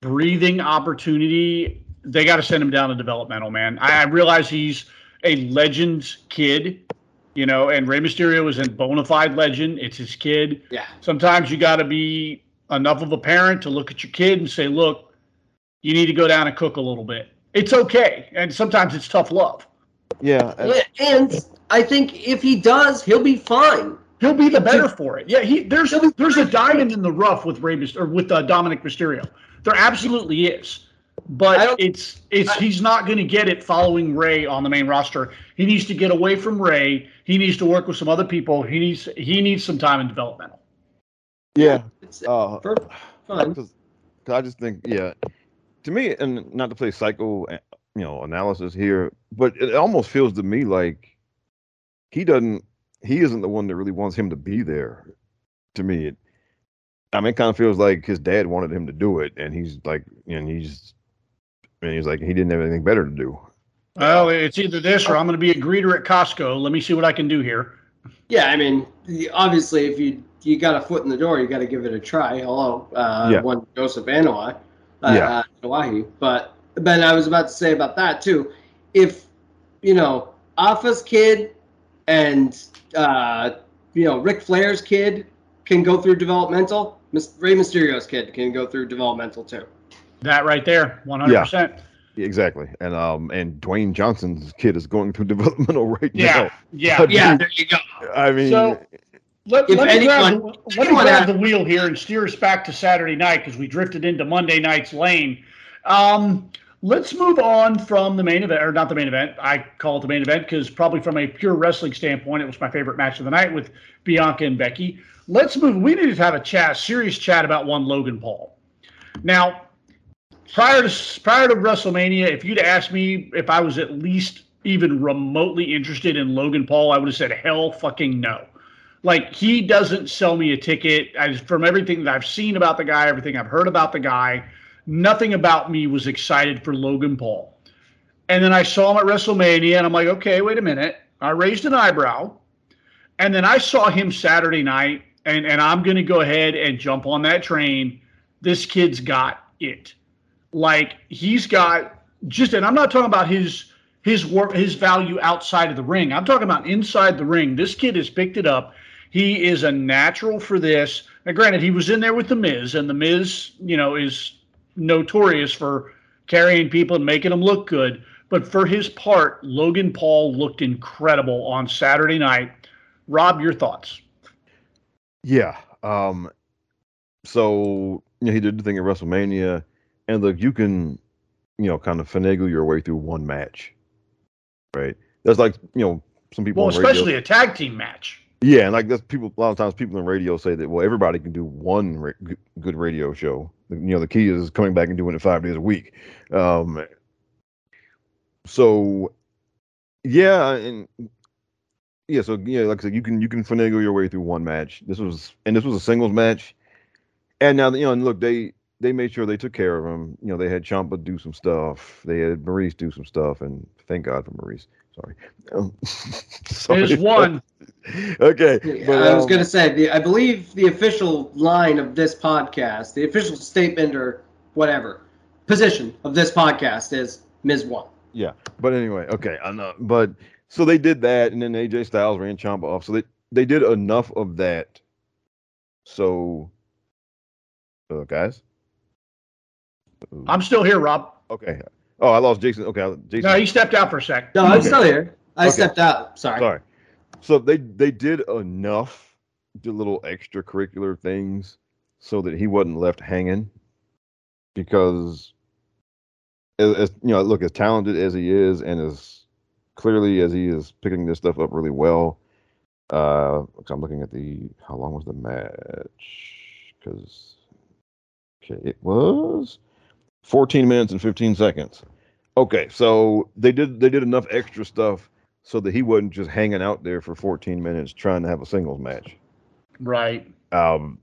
breathing opportunity. They got to send him down to developmental, man. I realize he's a Legends kid, you know, and Rey Mysterio is a bona fide legend. It's his kid. Yeah. Sometimes you got to be enough of a parent to look at your kid and say, look, you need to go down and cook a little bit. It's okay. And sometimes it's tough love. Yeah. And I think if he does, he'll be fine. He'll be the better for it. Yeah, there's a diamond in the rough with Dominic Mysterio. There absolutely is, but he's not going to get it following Rey on the main roster. He needs to get away from Rey. He needs to work with some other people. He needs some time in developmental. Yeah, because I just think to me, and not to play psycho analysis here, but it almost feels to me like he isn't the one that really wants him to be there. To me, it kind of feels like his dad wanted him to do it, and he's like he didn't have anything better to do. Well, it's either this or I'm going to be a greeter at Costco. Let me see what I can do here. Yeah, I mean, obviously, if you got a foot in the door, you got to give it a try. Hello, one Joseph Anoa'i, but I was about to say about that too. If Alpha's kid and Ric Flair's kid can go through developmental, Rey Mysterio's kid can go through developmental too. That right there, 100%. Exactly, and Dwayne Johnson's kid is going through developmental right now. Yeah, there you go. I mean, so let me grab the wheel here and steer us back to Saturday night because we drifted into Monday night's lane. Let's move on from the main event, or not the main event. I call it the main event because probably from a pure wrestling standpoint, it was my favorite match of the night with Bianca and Becky. Let's move. We need to have a serious chat about one Logan Paul. Now, prior to WrestleMania, if you'd asked me if I was at least even remotely interested in Logan Paul, I would have said, hell fucking no. Like, he doesn't sell me a ticket. From everything that I've seen about the guy, everything I've heard about the guy, nothing about me was excited for Logan Paul. And then I saw him at WrestleMania, and I'm like, okay, wait a minute. I raised an eyebrow. And then I saw him Saturday night, and I'm going to go ahead and jump on that train. This kid's got it. Like, he's got just, and I'm not talking about his work, his value outside of the ring. I'm talking about inside the ring. This kid has picked it up. He is a natural for this. Now, granted, he was in there with The Miz, and The Miz, is notorious for carrying people and making them look good. But for his part, Logan Paul looked incredible on Saturday night. Rob, your thoughts? Yeah. He did the thing at WrestleMania. And look, you can, kind of finagle your way through one match, right? That's like, some people. Well, especially radio, a tag team match. Yeah, and like that's people. A lot of times, people in radio say that. Well, everybody can do one good radio show. The key is coming back and doing it 5 days a week. Like I said, you can finagle your way through one match. This was a singles match, and now and look, they made sure they took care of him. They had Ciampa do some stuff. They had Maurice do some stuff, and thank God for Maurice. Sorry. There's one. Okay. Yeah, but, I was going to say, I believe the official line of this podcast, the official statement or whatever position of this podcast is Ms. One. Yeah. But anyway, okay. I know. But so they did that, and then AJ Styles ran Ciampa off. So they did enough of that. So, guys. I'm still here, Rob. Okay. Oh, I lost Jason. Okay, Jason. No, he stepped out for a sec. No, I'm still here. I stepped out. Sorry. So they did enough, did little extracurricular things so that he wasn't left hanging. Because, as talented as he is and as clearly as he is picking this stuff up really well, I'm looking at how long was the match? Because it was 14 minutes and 15 seconds. Okay, so they did enough extra stuff so that he wasn't just hanging out there for 14 minutes trying to have a singles match. Right. Yep.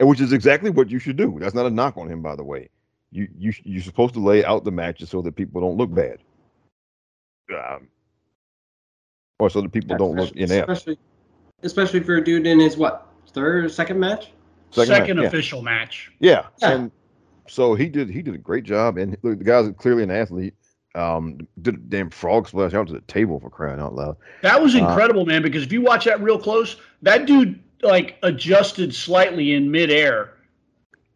And which is exactly what you should do. That's not a knock on him, by the way. You're supposed to lay out the matches so that people don't look bad. Or so that people don't look inept. Especially for a dude in his, third or second match? Second official match. Yeah. Yeah. And so he did a great job, and the guy's clearly an athlete. Did a damn frog splash out to the table, for crying out loud. That was incredible, man, because if you watch that real close, that dude adjusted slightly in midair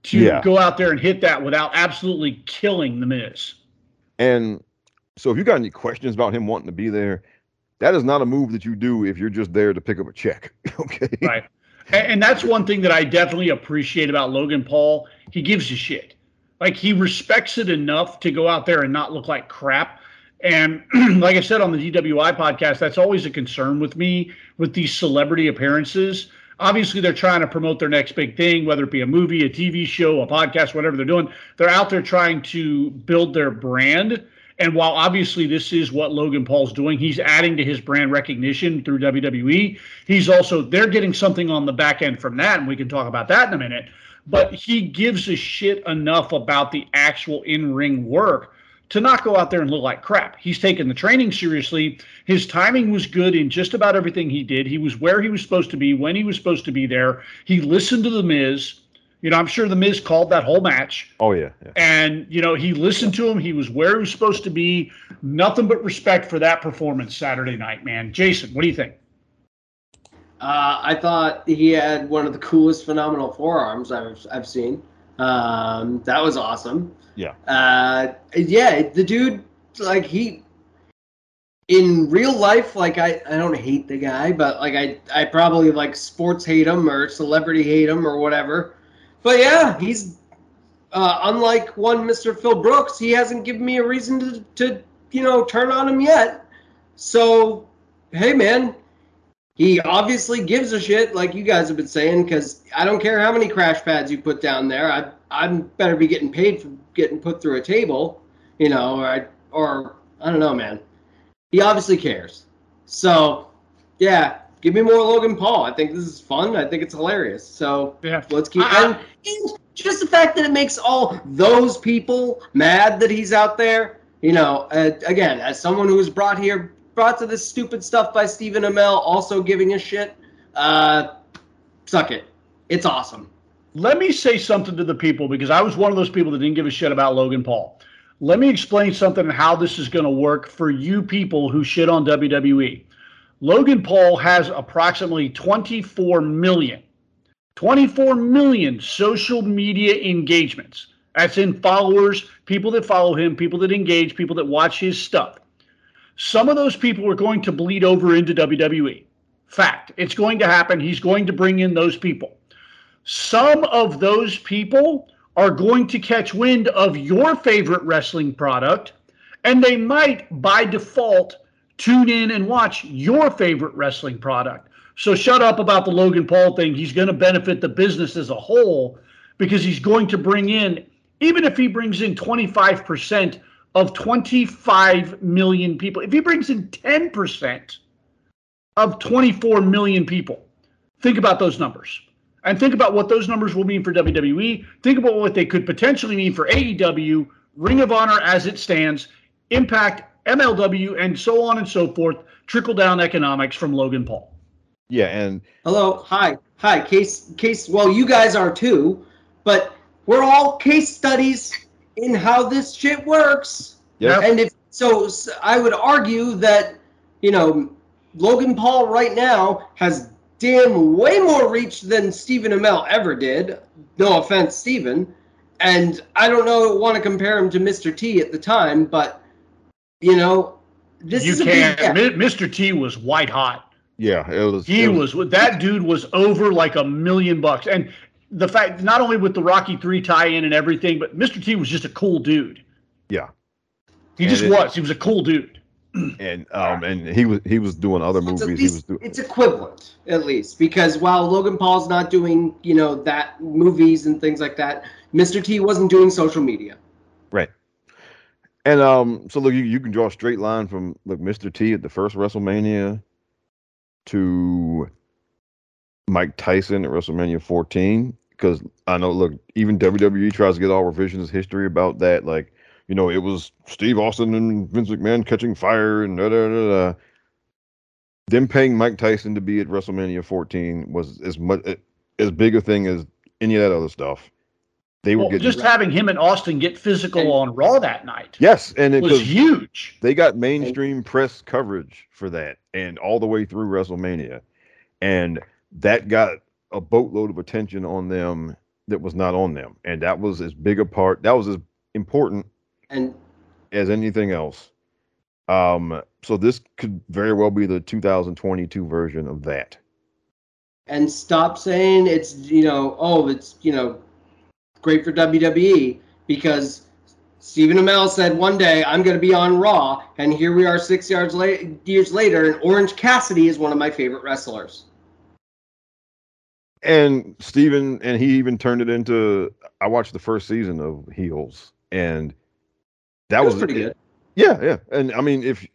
to go out there and hit that without absolutely killing The Miz. And so if you got any questions about him wanting to be there, That is not a move that you do if you're just there to pick up a check. Okay. Right. And that's one thing that I definitely appreciate about Logan Paul. He gives a shit. Like, he respects it enough to go out there and not look like crap. And like I said on the DWI podcast, that's always a concern with me with these celebrity appearances. Obviously, they're trying to promote their next big thing, whether it be a movie, a TV show, a podcast, whatever they're doing. They're out there trying to build their brand. And while obviously this is what Logan Paul's doing, he's adding to his brand recognition through WWE. He's also, they're getting something on the back end from that, and we can talk about that in a minute. But he gives a shit enough about the actual in-ring work to not go out there and look like crap. He's taken the training seriously. His timing was good in just about everything he did. He was where he was supposed to be, when he was supposed to be there. He listened to The Miz. You know, I'm sure The Miz called that whole match. Oh, yeah. And, you know, he listened to him. He was where he was supposed to be. Nothing but respect for that performance Saturday night, man. Jason, what do you think? I thought he had one of the coolest phenomenal forearms I've seen. That was awesome. Yeah. Yeah, the dude, like, he in real life, like, I don't hate the guy, but, like, I probably, like, sports hate him or celebrity hate him or whatever. But, yeah, he's unlike one Mr. Phil Brooks, he hasn't given me a reason to, you know, turn on him yet. So, hey, man, he obviously gives a shit, like you guys have been saying, because I don't care how many crash pads you put down there. I better be getting paid for getting put through a table, you know, or I don't know, man. He obviously cares. So, yeah. Give me more Logan Paul. I think this is fun. I think it's hilarious. So yeah. Let's keep and just the fact that it makes all those people mad that he's out there. You know, again, as someone who was brought to this stupid stuff by Stephen Amell, also giving a shit, suck it. It's awesome. Let me say something to the people, because I was one of those people that didn't give a shit about Logan Paul. Let me explain something and how this is going to work for you people who shit on WWE. Logan Paul has approximately 24 million social media engagements. That's in followers, people that follow him, people that engage, people that watch his stuff. Some of those people are going to bleed over into WWE. Fact. It's going to happen. He's going to bring in those people. Some of those people are going to catch wind of your favorite wrestling product, and they might, by default, tune in and watch your favorite wrestling product. So shut up about the Logan Paul thing. He's going to benefit the business as a whole because he's going to bring in, even if he brings in 25% of 25 million people, if he brings in 10% of 24 million people, think about those numbers. And think about what those numbers will mean for WWE. Think about what they could potentially mean for AEW, Ring of Honor as it stands, Impact, MLW, and so on and so forth. Trickle down economics from Logan Paul. Yeah, and hello, hi, case. Well, you guys are too, but we're all case studies in how this shit works. Yeah, and if so, I would argue that, you know, Logan Paul right now has damn way more reach than Stephen Amell ever did. No offense, Stephen, and I don't know want to compare him to Mr. T at the time, but. You know, this you is can. A big, yeah. Mr. T was white hot. Yeah, it was. He was. That dude was over like $1 million. And the fact, not only with the Rocky III tie-in and everything, but Mr. T was just a cool dude. Yeah, he was. He was a cool dude. And he was doing other movies. It's equivalent, at least, because while Logan Paul's not doing, you know, that movies and things like that, Mr. T wasn't doing social media. Right. And so look, you can draw a straight line from look Mr. T at the first WrestleMania to Mike Tyson at WrestleMania 14, because I know, look, even WWE tries to get all revisionist history about that. Like, you know, it was Steve Austin and Vince McMahon catching fire and da-da-da-da. Them paying Mike Tyson to be at WrestleMania 14 was as big a thing as any of that other stuff. They were just having him and Austin get physical on Raw that night. Yes, and it was huge. They got mainstream press coverage for that, and all the way through WrestleMania, and that got a boatload of attention on them that was not on them, and that was as big a part, that was as important as anything else. So this could very well be the 2022 version of that. And stop saying it's, you know, oh, it's, you know, great for WWE, because Stephen Amell said one day, I'm going to be on Raw, and here we are 6 years later, and Orange Cassidy is one of my favorite wrestlers. And Stephen, and he even turned it into, I watched the first season of Heels, and that was pretty good. Yeah, yeah. And I mean, if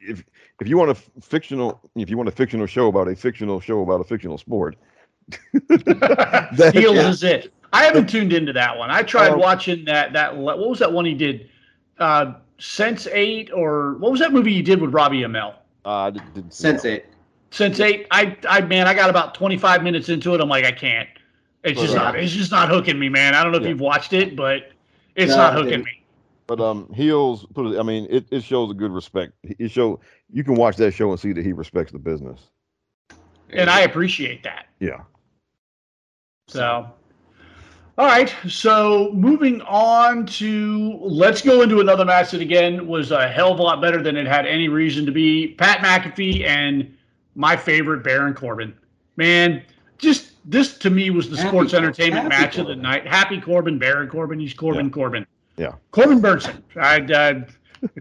you want a fictional, if you want a fictional show about a fictional show about a fictional sport, Heels is it. I haven't tuned into that one. I tried watching that. What was that one he did? Sense8, or what was that movie you did with Robbie Amell? Sense8. Sense8. I got about 25 minutes into it. I'm like, I can't. It's just not hooking me, man. I don't know if you've watched it, but it's not hooking me. But Heels, I mean, it shows a good respect. You can watch that show and see that he respects the business. And I appreciate that. Yeah. So, all right. So moving on to, let's go into another match that, again, was a hell of a lot better than it had any reason to be. Pat McAfee and my favorite, Baron Corbin. Man, just this to me was the sports entertainment match of the night. Happy Corbin, Baron Corbin, he's Corbin. Yeah, Corbin Burnson,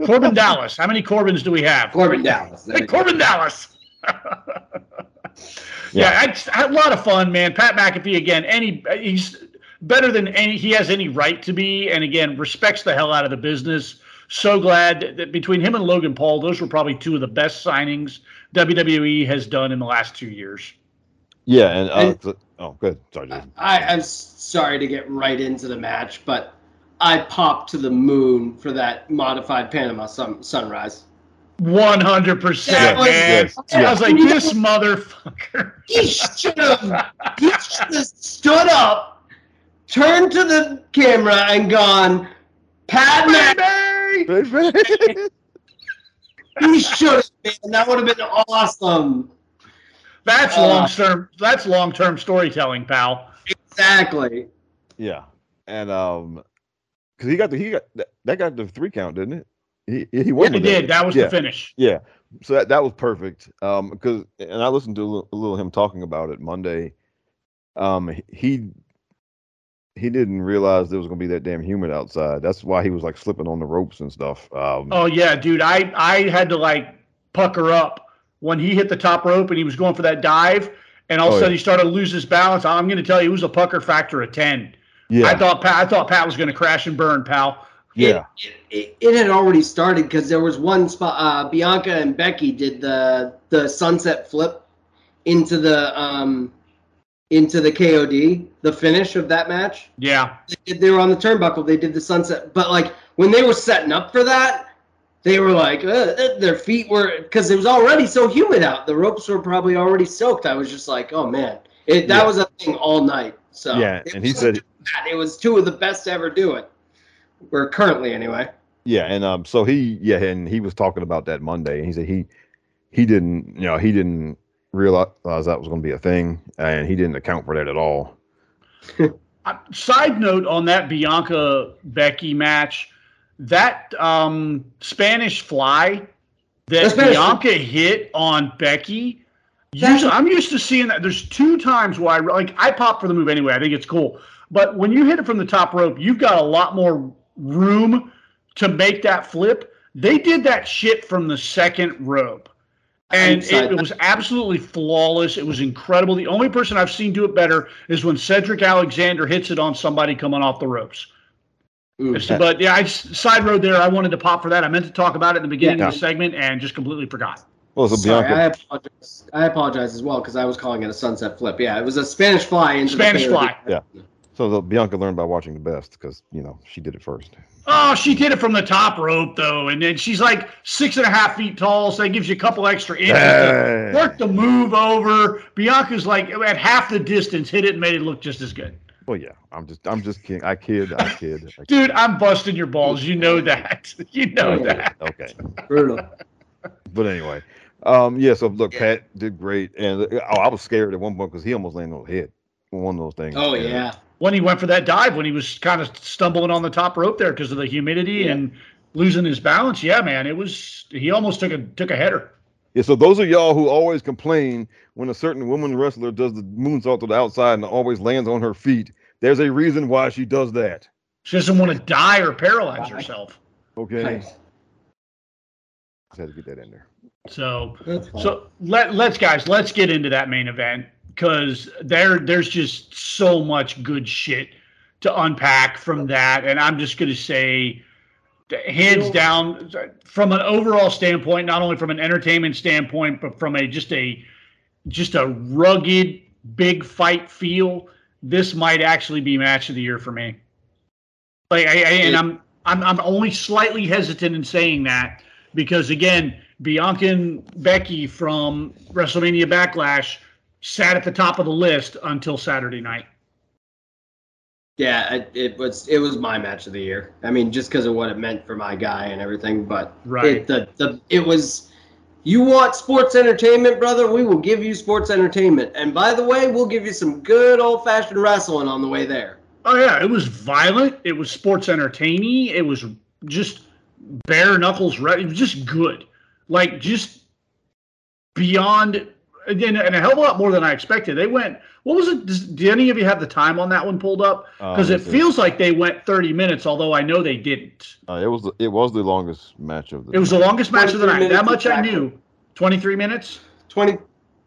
Corbin Dallas. How many Corbins do we have? Corbin Dallas. Hey, Corbin Dallas. Yeah, a lot of fun, man. Pat McAfee again. He's better than he has any right to be, and again respects the hell out of the business. So glad that between him and Logan Paul, those were probably two of the best signings WWE has done in the last 2 years. Yeah, good. Sorry, Jason. I'm sorry to get right into the match, but I popped to the moon for that modified Panama sunrise. 100%, man. I was like, this motherfucker. He should have stood up, turned to the camera, and gone, Pat McAfee. He should have, man. That would have been awesome. That's long-term storytelling, pal. Exactly. Yeah, and because he got the 3 count, didn't it? He won. Yeah, he did. That was the finish. Yeah, so that was perfect. Because and I listened to a little him talking about it Monday. He didn't realize there was gonna be that damn humid outside. That's why he was like slipping on the ropes and stuff. Oh yeah, dude, I had to like pucker up when he hit the top rope and he was going for that dive, and all of a sudden he started to lose his balance. I'm gonna tell you, it was a pucker factor of 10. Yeah. I thought Pat was going to crash and burn, pal. Yeah. It had already started because there was one spot. Bianca and Becky did the sunset flip into the KOD, the finish of that match. Yeah. They were on the turnbuckle. They did the sunset. But, like, when they were setting up for that, they were like, their feet were – because it was already so humid out. The ropes were probably already soaked. I was just like, oh, man. That was a thing all night. So yeah, and he said – it was two of the best to ever do it, or currently anyway. Yeah, and so he was talking about that Monday, and he said he didn't realize that was going to be a thing, and he didn't account for that at all. Side note on that Bianca Becky match, that Spanish fly that Bianca hit on Becky. Usually, I'm used to seeing that. There's 2 times where I pop for the move anyway. I think it's cool. But when you hit it from the top rope, you've got a lot more room to make that flip. They did that shit from the second rope. And it was absolutely flawless. It was incredible. The only person I've seen do it better is when Cedric Alexander hits it on somebody coming off the ropes. Ooh, but, yeah, I side road there. I wanted to pop for that. I meant to talk about it in the beginning of the segment and just completely forgot. Well, I apologize as well because I was calling it a sunset flip. Yeah, it was a Spanish fly. Yeah. So Bianca learned by watching the best because, you know, she did it first. Oh, she did it from the top rope, though. And then she's like 6.5 feet tall, so that gives you a couple extra inches. Hey. Work the move over. Bianca's like at half the distance, hit it and made it look just as good. Well, yeah, I'm just kidding. I kid. Dude, I'm busting your balls. You know that. Okay. Brutal. But anyway. So look, Pat did great. And I was scared at one point because he almost landed on his head. One of those things. Oh, yeah. When he went for that dive, when he was kind of stumbling on the top rope there because of the humidity and losing his balance, yeah, man, it was, he almost took a header. Yeah, so those of y'all who always complain when a certain woman wrestler does the moonsault to the outside and always lands on her feet, there's a reason why she does that. She doesn't want to die or paralyze herself. Okay. Nice. Just had to get that in there. So let's get into that main event, because there's just so much good shit to unpack from that. And I'm just going to say, hands down, from an overall standpoint, not only from an entertainment standpoint, but from a rugged big fight feel, this might actually be match of the year for me. Like, I'm only slightly hesitant in saying that because, again, Bianca and Becky from WrestleMania Backlash sat at the top of the list until Saturday night. Yeah, it was my match of the year. I mean, just because of what it meant for my guy and everything. But right, it was. You want sports entertainment, brother? We will give you sports entertainment. And by the way, we'll give you some good old fashioned wrestling on the way there. Oh yeah, it was violent. It was sports entertaining. It was just bare knuckles. It was just good, like just beyond. And a hell of a lot more than I expected. They went, what was it? Did any of you have the time on that one pulled up? Because it feels like they went 30 minutes, although I know they didn't. It was the longest match of the night. It was the longest match of the night. That much exactly. I knew. 23 minutes? 20.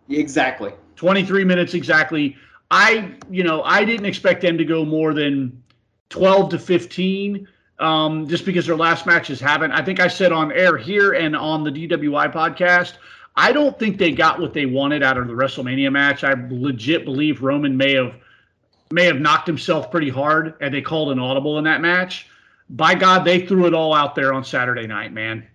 Exactly. 23 minutes exactly. I didn't expect them to go more than 12 to 15, just because their last matches haven't. I think I said on air here and on the DWI podcast, I don't think they got what they wanted out of the WrestleMania match. I legit believe Roman may have knocked himself pretty hard, and they called an audible in that match. By God, they threw it all out there on Saturday night, man.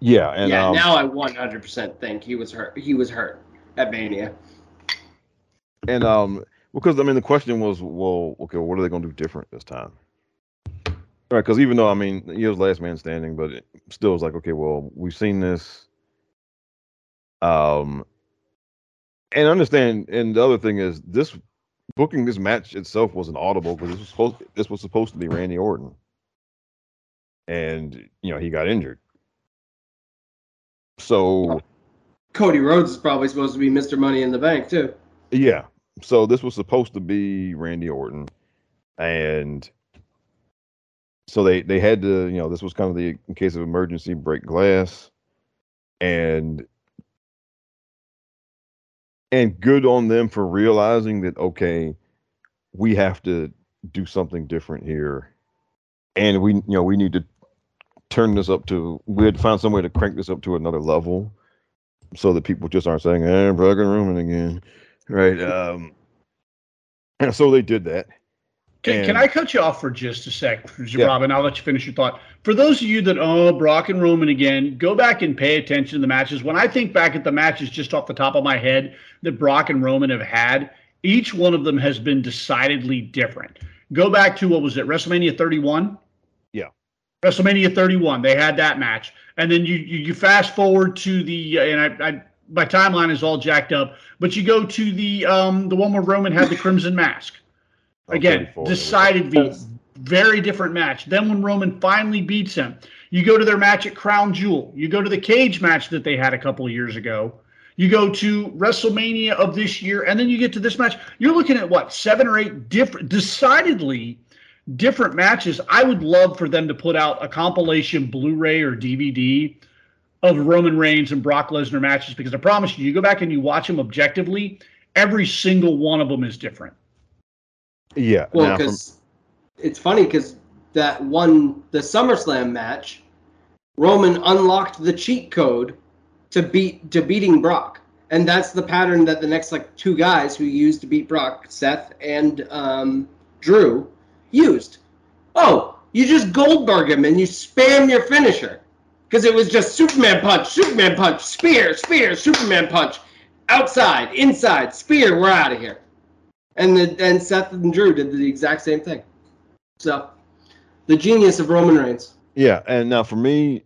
Yeah, and now I 100% think he was hurt. He was hurt at Mania. And because I mean, the question was, well, okay, what are they going to do different this time? Right, because even though, I mean, he was last man standing, but it still was like, okay, well, we've seen this. And understand, and the other thing is, this booking, this match itself was an audible, because this was supposed to be Randy Orton. And, you know, he got injured. So Cody Rhodes is probably supposed to be Mr. Money in the Bank, too. Yeah. So this was supposed to be Randy Orton. And so they had to, you know, this was kind of the, in case of emergency, break glass. And good on them for realizing that, okay, we have to do something different here. And we need to turn this up to, we had to find some way to crank this up to another level so that people just aren't saying, fucking Roman again. Right. And so they did that. Can I cut you off for just a sec, Rob, and I'll let you finish your thought. For those of you that, Brock and Roman again, go back and pay attention to the matches. When I think back at the matches just off the top of my head that Brock and Roman have had, each one of them has been decidedly different. Go back to, what was it, WrestleMania 31? Yeah. WrestleMania 31, they had that match. And then you fast forward to the, and I my timeline is all jacked up, but you go to the one where Roman had the Crimson Mask. Again, decidedly very different match. Then when Roman finally beats him, you go to their match at Crown Jewel. You go to the cage match that they had a couple of years ago. You go to WrestleMania of this year, and then you get to this match. You're looking at, what, 7 or 8 different, decidedly different matches. I would love for them to put out a compilation Blu-ray or DVD of Roman Reigns and Brock Lesnar matches, because I promise you, you go back and you watch them objectively, every single one of them is different. Yeah. Well, because it's funny, because that one, the SummerSlam match, Roman unlocked the cheat code to beating Brock, and that's the pattern that the next like two guys who used to beat Brock, Seth and Drew, used. Oh, you just Goldberg him and you spam your finisher, because it was just Superman punch, spear, Superman punch, outside, inside, spear, we're out of here. And Seth and Drew did the exact same thing. So, the genius of Roman Reigns. Yeah, and now for me,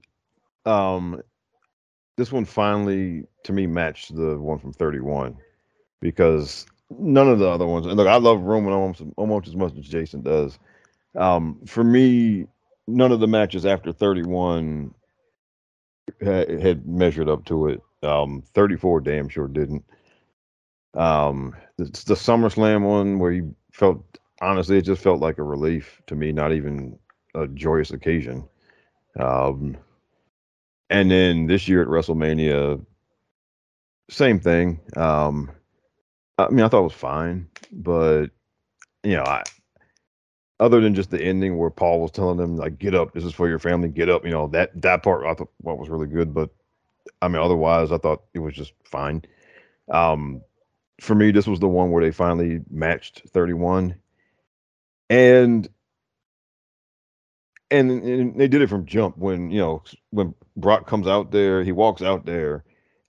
this one finally, to me, matched the one from 31. Because none of the other ones... And look, I love Roman almost as much as Jason does. For me, none of the matches after 31 had measured up to it. 34 damn sure didn't. It's the SummerSlam one where you felt, honestly, it just felt like a relief to me, not even a joyous occasion. And then this year at WrestleMania, same thing. I mean, I thought it was fine, but, you know, other than just the ending where Paul was telling them, like, get up, this is for your family, get up, you know, that part I thought was really good, but, I mean, otherwise, I thought it was just fine. For me, this was the one where they finally matched 31. And they did it from jump when, you know, when Brock comes out there, he walks out there,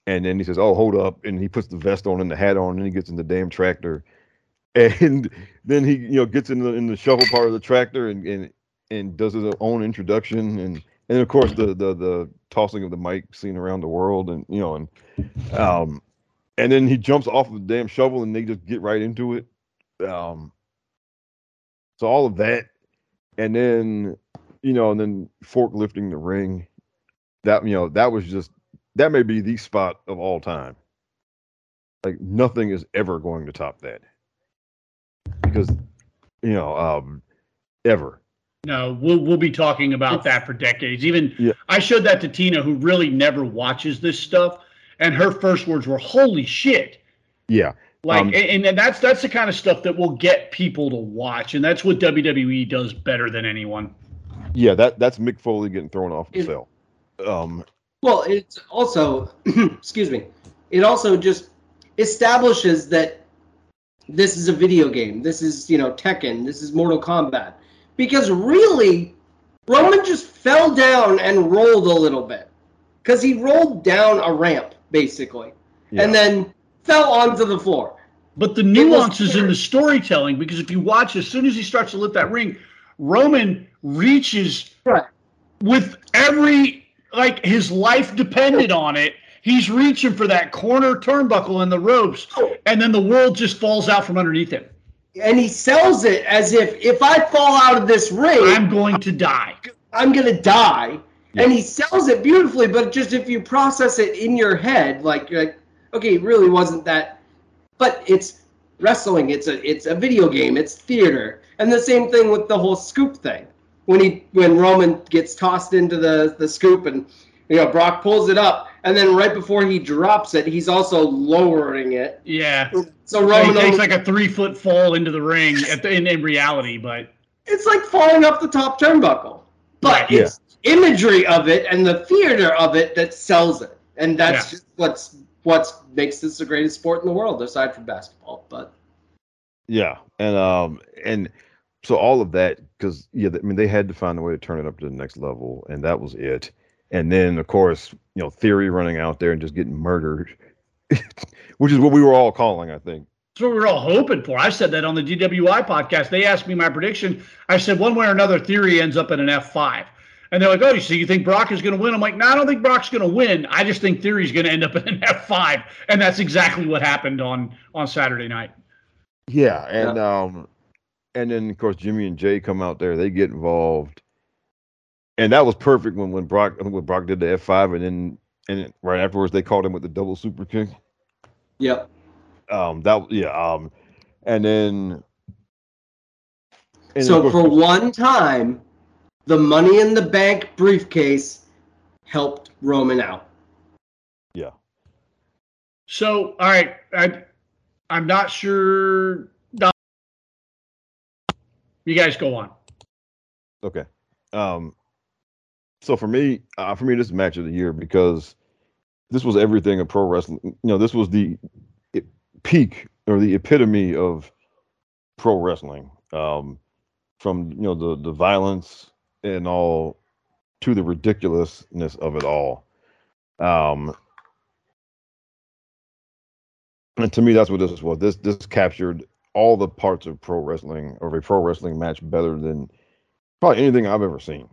and then he says, oh, hold up, and he puts the vest on and the hat on, and he gets in the damn tractor. And then he, you know, gets in the shovel part of the tractor and does his own introduction, and of course the tossing of the mic seen around the world, and you know, and then he jumps off of the damn shovel and they just get right into it. So all of that, and then, you know, and then forklifting the ring, that, you know, that was just, that may be the spot of all time. Like nothing is ever going to top that. Because, you know, ever. No, we'll be talking about that for decades. Even I showed that to Tina, who really never watches this stuff, and her first words were "Holy shit!" Yeah, like, and that's the kind of stuff that will get people to watch, and that's what WWE does better than anyone. Yeah, that's Mick Foley getting thrown off the cell. Well, it's also excuse me. It also just establishes that. This is a video game. This is, you know, Tekken. This is Mortal Kombat. Because really, Roman just fell down and rolled a little bit. Because he rolled down a ramp, basically. Yeah. And then fell onto the floor. But the nuances in the storytelling, because if you watch, as soon as he starts to lift that ring, Roman reaches with every, like, his life depended on it. He's reaching for that corner turnbuckle in the ropes, and then the world just falls out from underneath him. And he sells it as if I fall out of this ring, I'm going to die. I'm going to die. Yeah. And he sells it beautifully, but just if you process it in your head, like, you're like, okay, it really wasn't that. But it's wrestling. It's a video game. It's theater. And the same thing with the whole scoop thing. When Roman gets tossed into the scoop and, you know, Brock pulls it up. And then right before he drops it, he's also lowering it. Yeah. So Roman takes like a 3-foot fall into the ring in reality, but it's like falling off the top turnbuckle. But it's imagery of it and the theater of it that sells it, and that's just what makes this the greatest sport in the world, aside from basketball. But yeah, and so all of that, because I mean, they had to find a way to turn it up to the next level, and that was it. And then, of course, you know, Theory running out there and just getting murdered, which is what we were all calling, I think. That's what we were all hoping for. I said that on the DWI podcast. They asked me my prediction. I said, one way or another, Theory ends up in an F5. And they're like, oh, so you think Brock is going to win? I'm like, no, I don't think Brock's going to win. I just think Theory's going to end up in an F5. And that's exactly what happened on Saturday night. Yeah, and then, of course, Jimmy and Jay come out there. They get involved. And that was perfect when Brock did the F5, and then right afterwards they called him with the double super kick. Yep. And then. And so then for one time, the Money in the Bank briefcase helped Roman out. Yeah. So all right, I'm not sure. You guys go on. Okay. So for me, this is match of the year because this was everything of pro wrestling. You know, this was the peak or the epitome of pro wrestling. From, you know, the violence and all to the ridiculousness of it all. And to me, that's what this was. This captured all the parts of pro wrestling or a pro wrestling match better than probably anything I've ever seen.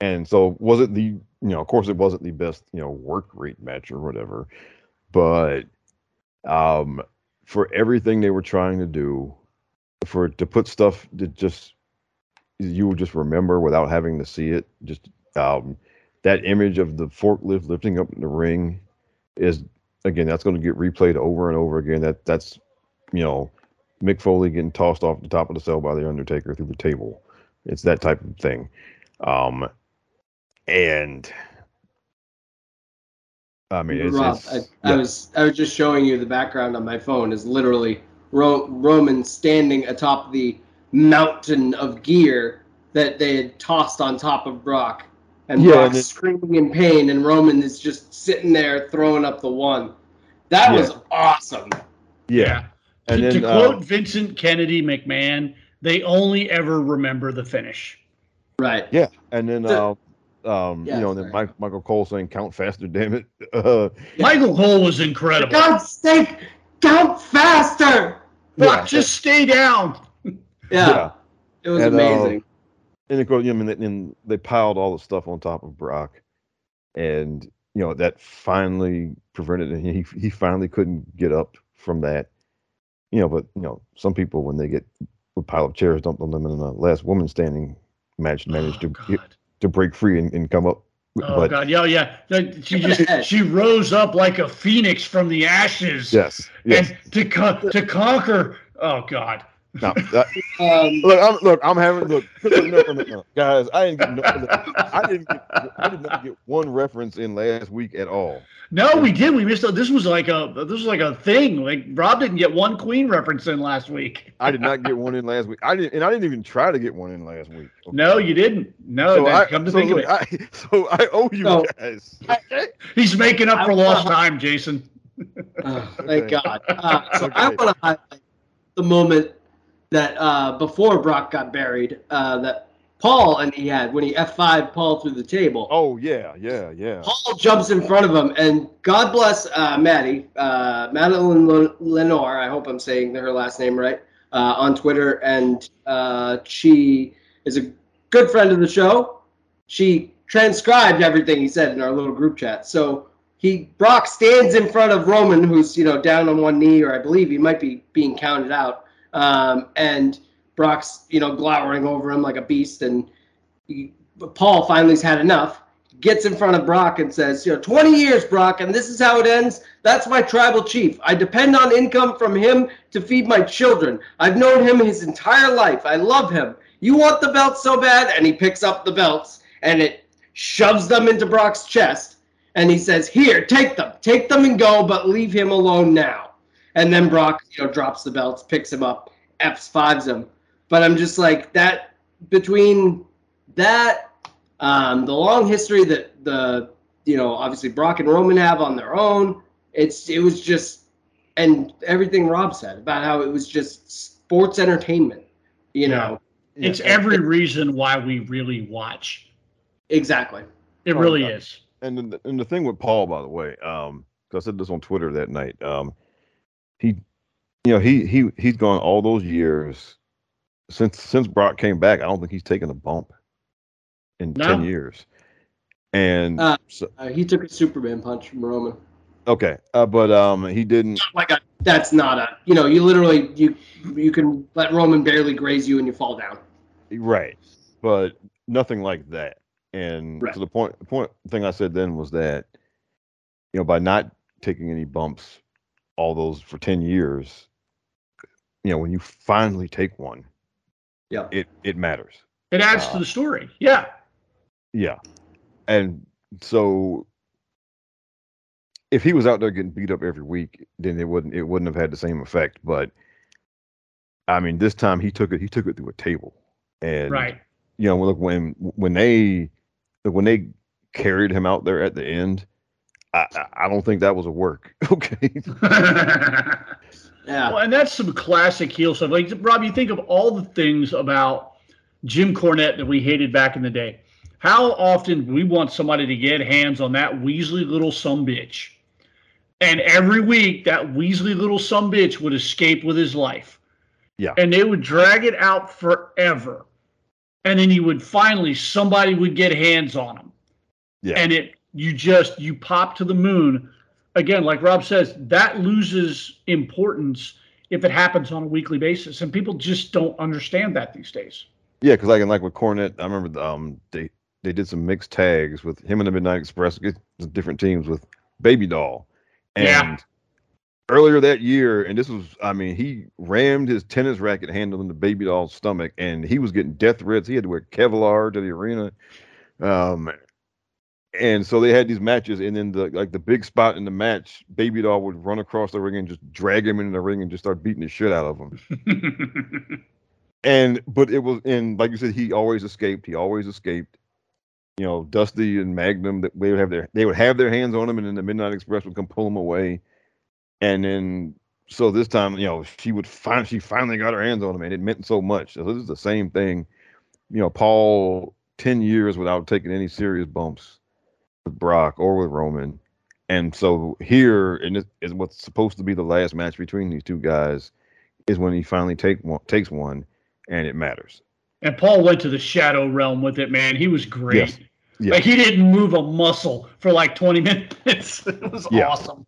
And so was it the, you know, of course it wasn't the best, you know, work rate match or whatever, but for everything they were trying to do, to put stuff that just you will just remember without having to see it. Just that image of the forklift lifting up in the ring is, again, that's going to get replayed over and over again. That's, you know, Mick Foley getting tossed off the top of the cell by the Undertaker through the table. It's that type of thing. And I mean, I was just showing you the background on my phone is literally Roman standing atop the mountain of gear that they had tossed on top of Brock, and Brock screaming in pain, and Roman is just sitting there throwing up the one. That was awesome. Yeah. And to quote Vincent Kennedy McMahon, they only ever remember the finish. Right. Yeah. And then, and then Michael Cole saying, count faster, damn it. Michael Cole was incredible. God's sake, count faster. Brock, just stay down. Yeah. It was amazing. And of course, and they piled all the stuff on top of Brock. And, that finally prevented him. He finally couldn't get up from that. But, some people, when they get a pile of chairs dumped on them in a last woman standing match, manage to break free and come up. God. Yeah. She rose up like a phoenix from the ashes. Yes. And to conquer. Oh, God. No, guys, I did not get one reference in last week at all. No, we did. We missed. This was like a thing. Like Rob didn't get one Queen reference in last week. I did not get one in last week. I didn't even try to get one in last week. Okay. No, you didn't. No, come to think of it. I owe you guys. He's making up for lost time, Jason. Thank God. I want to highlight the moment that before Brock got buried, that Paul and he had when he F5'd Paul through the table. Oh, yeah. Paul jumps in front of him, and God bless Madeline Lenore, I hope I'm saying her last name right, on Twitter, and she is a good friend of the show. She transcribed everything he said in our little group chat. So Brock stands in front of Roman, who's down on one knee, or I believe he might be being counted out, and Brock's glowering over him like a beast, and Paul finally's had enough, gets in front of Brock and says, 20 years, Brock, and this is how it ends. That's my tribal chief. I depend on income from him to feed my children. I've known him his entire life. I love him. You want the belt so bad? And he picks up the belts and it shoves them into Brock's chest, and he says, here, take them and go, but leave him alone now. And then Brock, drops the belts, picks him up, F5s him. But I'm just like, that between that, the long history that obviously Brock and Roman have on their own, it was just, and everything Rob said about how it was just sports entertainment, you know. It's every reason why we really watch. Exactly. It really is. And the thing with Paul, by the way, because I said this on Twitter that night, He's gone all those years since Brock came back. I don't think he's taken a bump in 10 years. And he took a Superman punch from Roman. Okay, but he didn't. You literally you can let Roman barely graze you and you fall down. Right, but nothing like that. And right. So the thing I said then was that by not taking any bumps all those for 10 years, when you finally take one, it matters. It adds to the story. Yeah. Yeah. And so if he was out there getting beat up every week, then it wouldn't have had the same effect. But I mean, this time he took it through a table, and right. Look, when they carried him out there at the end, I don't think that was a work. Okay. Yeah. Well, and that's some classic heel stuff. Like, Rob, you think of all the things about Jim Cornette that we hated back in the day. How often we want somebody to get hands on that weaselly little sumbitch. And every week that weaselly little sumbitch would escape with his life. Yeah. And they would drag it out forever. And then he would finally, somebody would get hands on him. Yeah. And you pop to the moon. Again, like Rob says, that loses importance if it happens on a weekly basis. And people just don't understand that these days. Yeah, because like with Cornette, I remember they did some mixed tags with him and the Midnight Express, different teams with Baby Doll. And earlier that year, and this was, I mean, he rammed his tennis racket handle into Baby Doll's stomach, and he was getting death threats. He had to wear Kevlar to the arena. And so they had these matches, and then the big spot in the match, Baby Doll would run across the ring and just drag him into the ring and just start beating the shit out of him. But it was, and like you said, he always escaped. You know, Dusty and Magnum, that they would have their hands on him, and then the Midnight Express would come pull him away. And then, so this time, you know, she finally got her hands on him, and it meant so much. So this is the same thing. You know, Paul, 10 years without taking any serious bumps with Brock or with Roman. And so here, and this is what's supposed to be the last match between these two guys, is when he finally takes one, and it matters. And Paul went to the shadow realm with it, man. He was great. Yes. Yes. Like, he didn't move a muscle for like 20 minutes. It was awesome.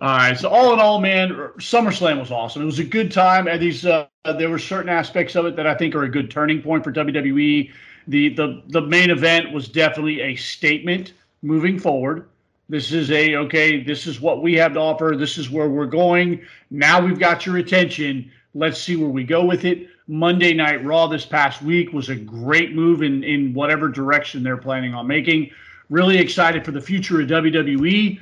All right. So all in all, man, SummerSlam was awesome. It was a good time. And these there were certain aspects of it that I think are a good turning point for WWE. The main event was definitely a statement moving forward. This is this is what we have to offer. This is where we're going. Now we've got your attention. Let's see where we go with it. Monday Night Raw this past week was a great move in whatever direction they're planning on making. Really excited for the future of WWE.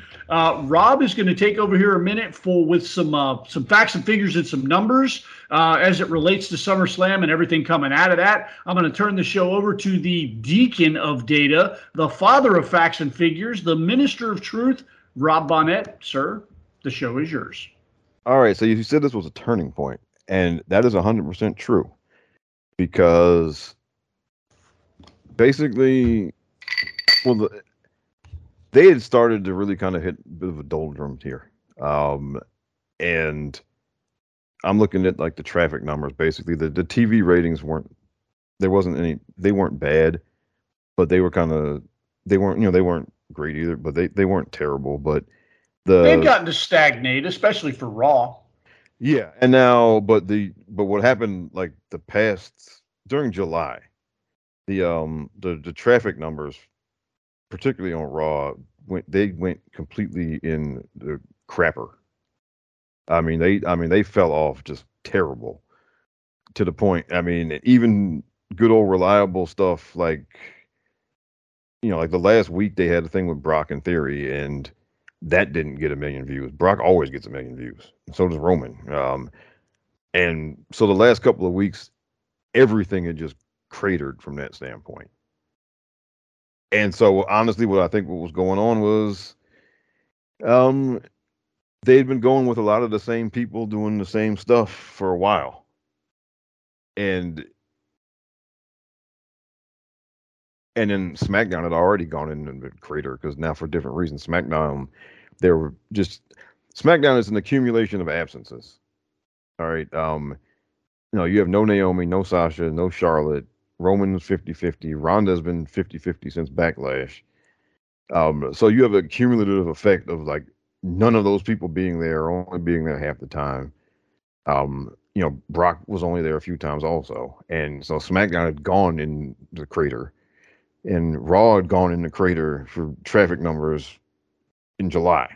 Rob is going to take over here a minute with some facts and figures and some numbers as it relates to SummerSlam and everything coming out of that. I'm going to turn the show over to the deacon of data, the father of facts and figures, the minister of truth, Rob Bonnet. Sir, the show is yours. All right, so you said this was a turning point, and that is 100% true, because basically... Well, they had started to really kind of hit a bit of a doldrum here. And I'm looking at like the traffic numbers. Basically, the TV ratings weren't bad, but they were they weren't great either, but they weren't terrible, but they've gotten to stagnate, especially for Raw. Yeah. And now, but what happened like during July, the traffic numbers, particularly on Raw, they went completely in the crapper. I mean, they fell off just terrible, to the point. I mean, even good old reliable stuff like the last week they had a thing with Brock and Theory, and that didn't get 1 million views. Brock always gets 1 million views, and so does Roman. And so the last couple of weeks, everything had just cratered from that standpoint. And so, honestly, what was going on was they'd been going with a lot of the same people doing the same stuff for a while. And then SmackDown had already gone into the crater, because now, for different reasons, SmackDown is an accumulation of absences. All right. You have no Naomi, no Sasha, no Charlotte. Roman's 50-50. Ronda's been 50-50 since Backlash. So you have a cumulative effect of like none of those people being there, only being there half the time. Brock was only there a few times also. And so SmackDown had gone in the crater, and Raw had gone in the crater for traffic numbers in July.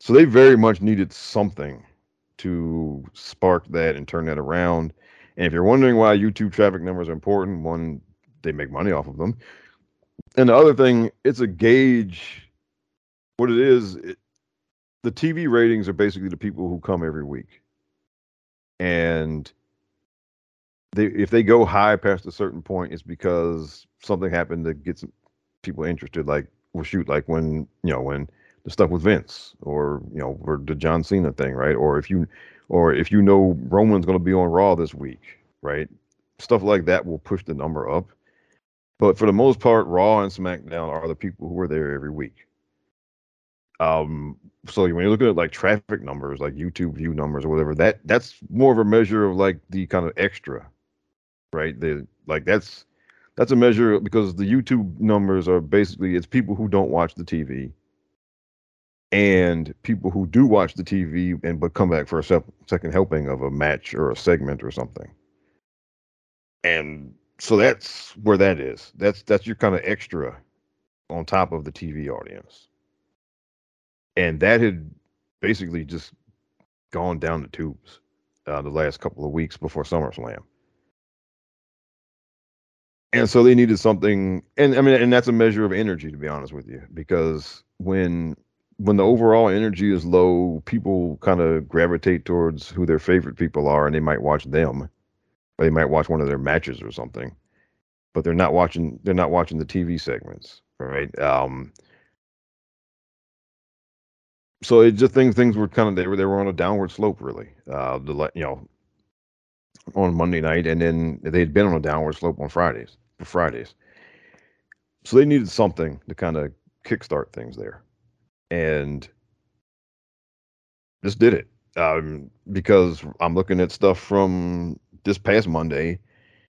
So they very much needed something to spark that and turn that around. And if you're wondering why YouTube traffic numbers are important, one, they make money off of them. And the other thing, it's a gauge. What it is, the TV ratings are basically the people who come every week. And if they go high past a certain point, it's because something happened that gets people interested. When the stuff with Vince, or the John Cena thing, right? Or if you know Roman's going to be on Raw this week, right? Stuff like that will push the number up. But for the most part, Raw and SmackDown are the people who are there every week. So when you're looking at like traffic numbers, like YouTube view numbers or whatever, that's more of a measure of like the kind of extra, right? That's a measure, because the YouTube numbers are basically, it's people who don't watch the TV and people who do watch the TV but come back for a second helping of a match or a segment or something. And so that's where that is. That's your kind of extra on top of the TV audience. And that had basically just gone down the tubes the last couple of weeks before SummerSlam. And so they needed something. And I mean, and that's a measure of energy, to be honest with you, because when the overall energy is low, people kind of gravitate towards who their favorite people are, and they might watch them, or they might watch one of their matches or something, but they're not watching the TV segments, right? So it just things were kind of they were on a downward slope, really. On Monday night, and then they had been on a downward slope on Fridays, so they needed something to kind of kickstart things there. And this did it, because I'm looking at stuff from this past Monday,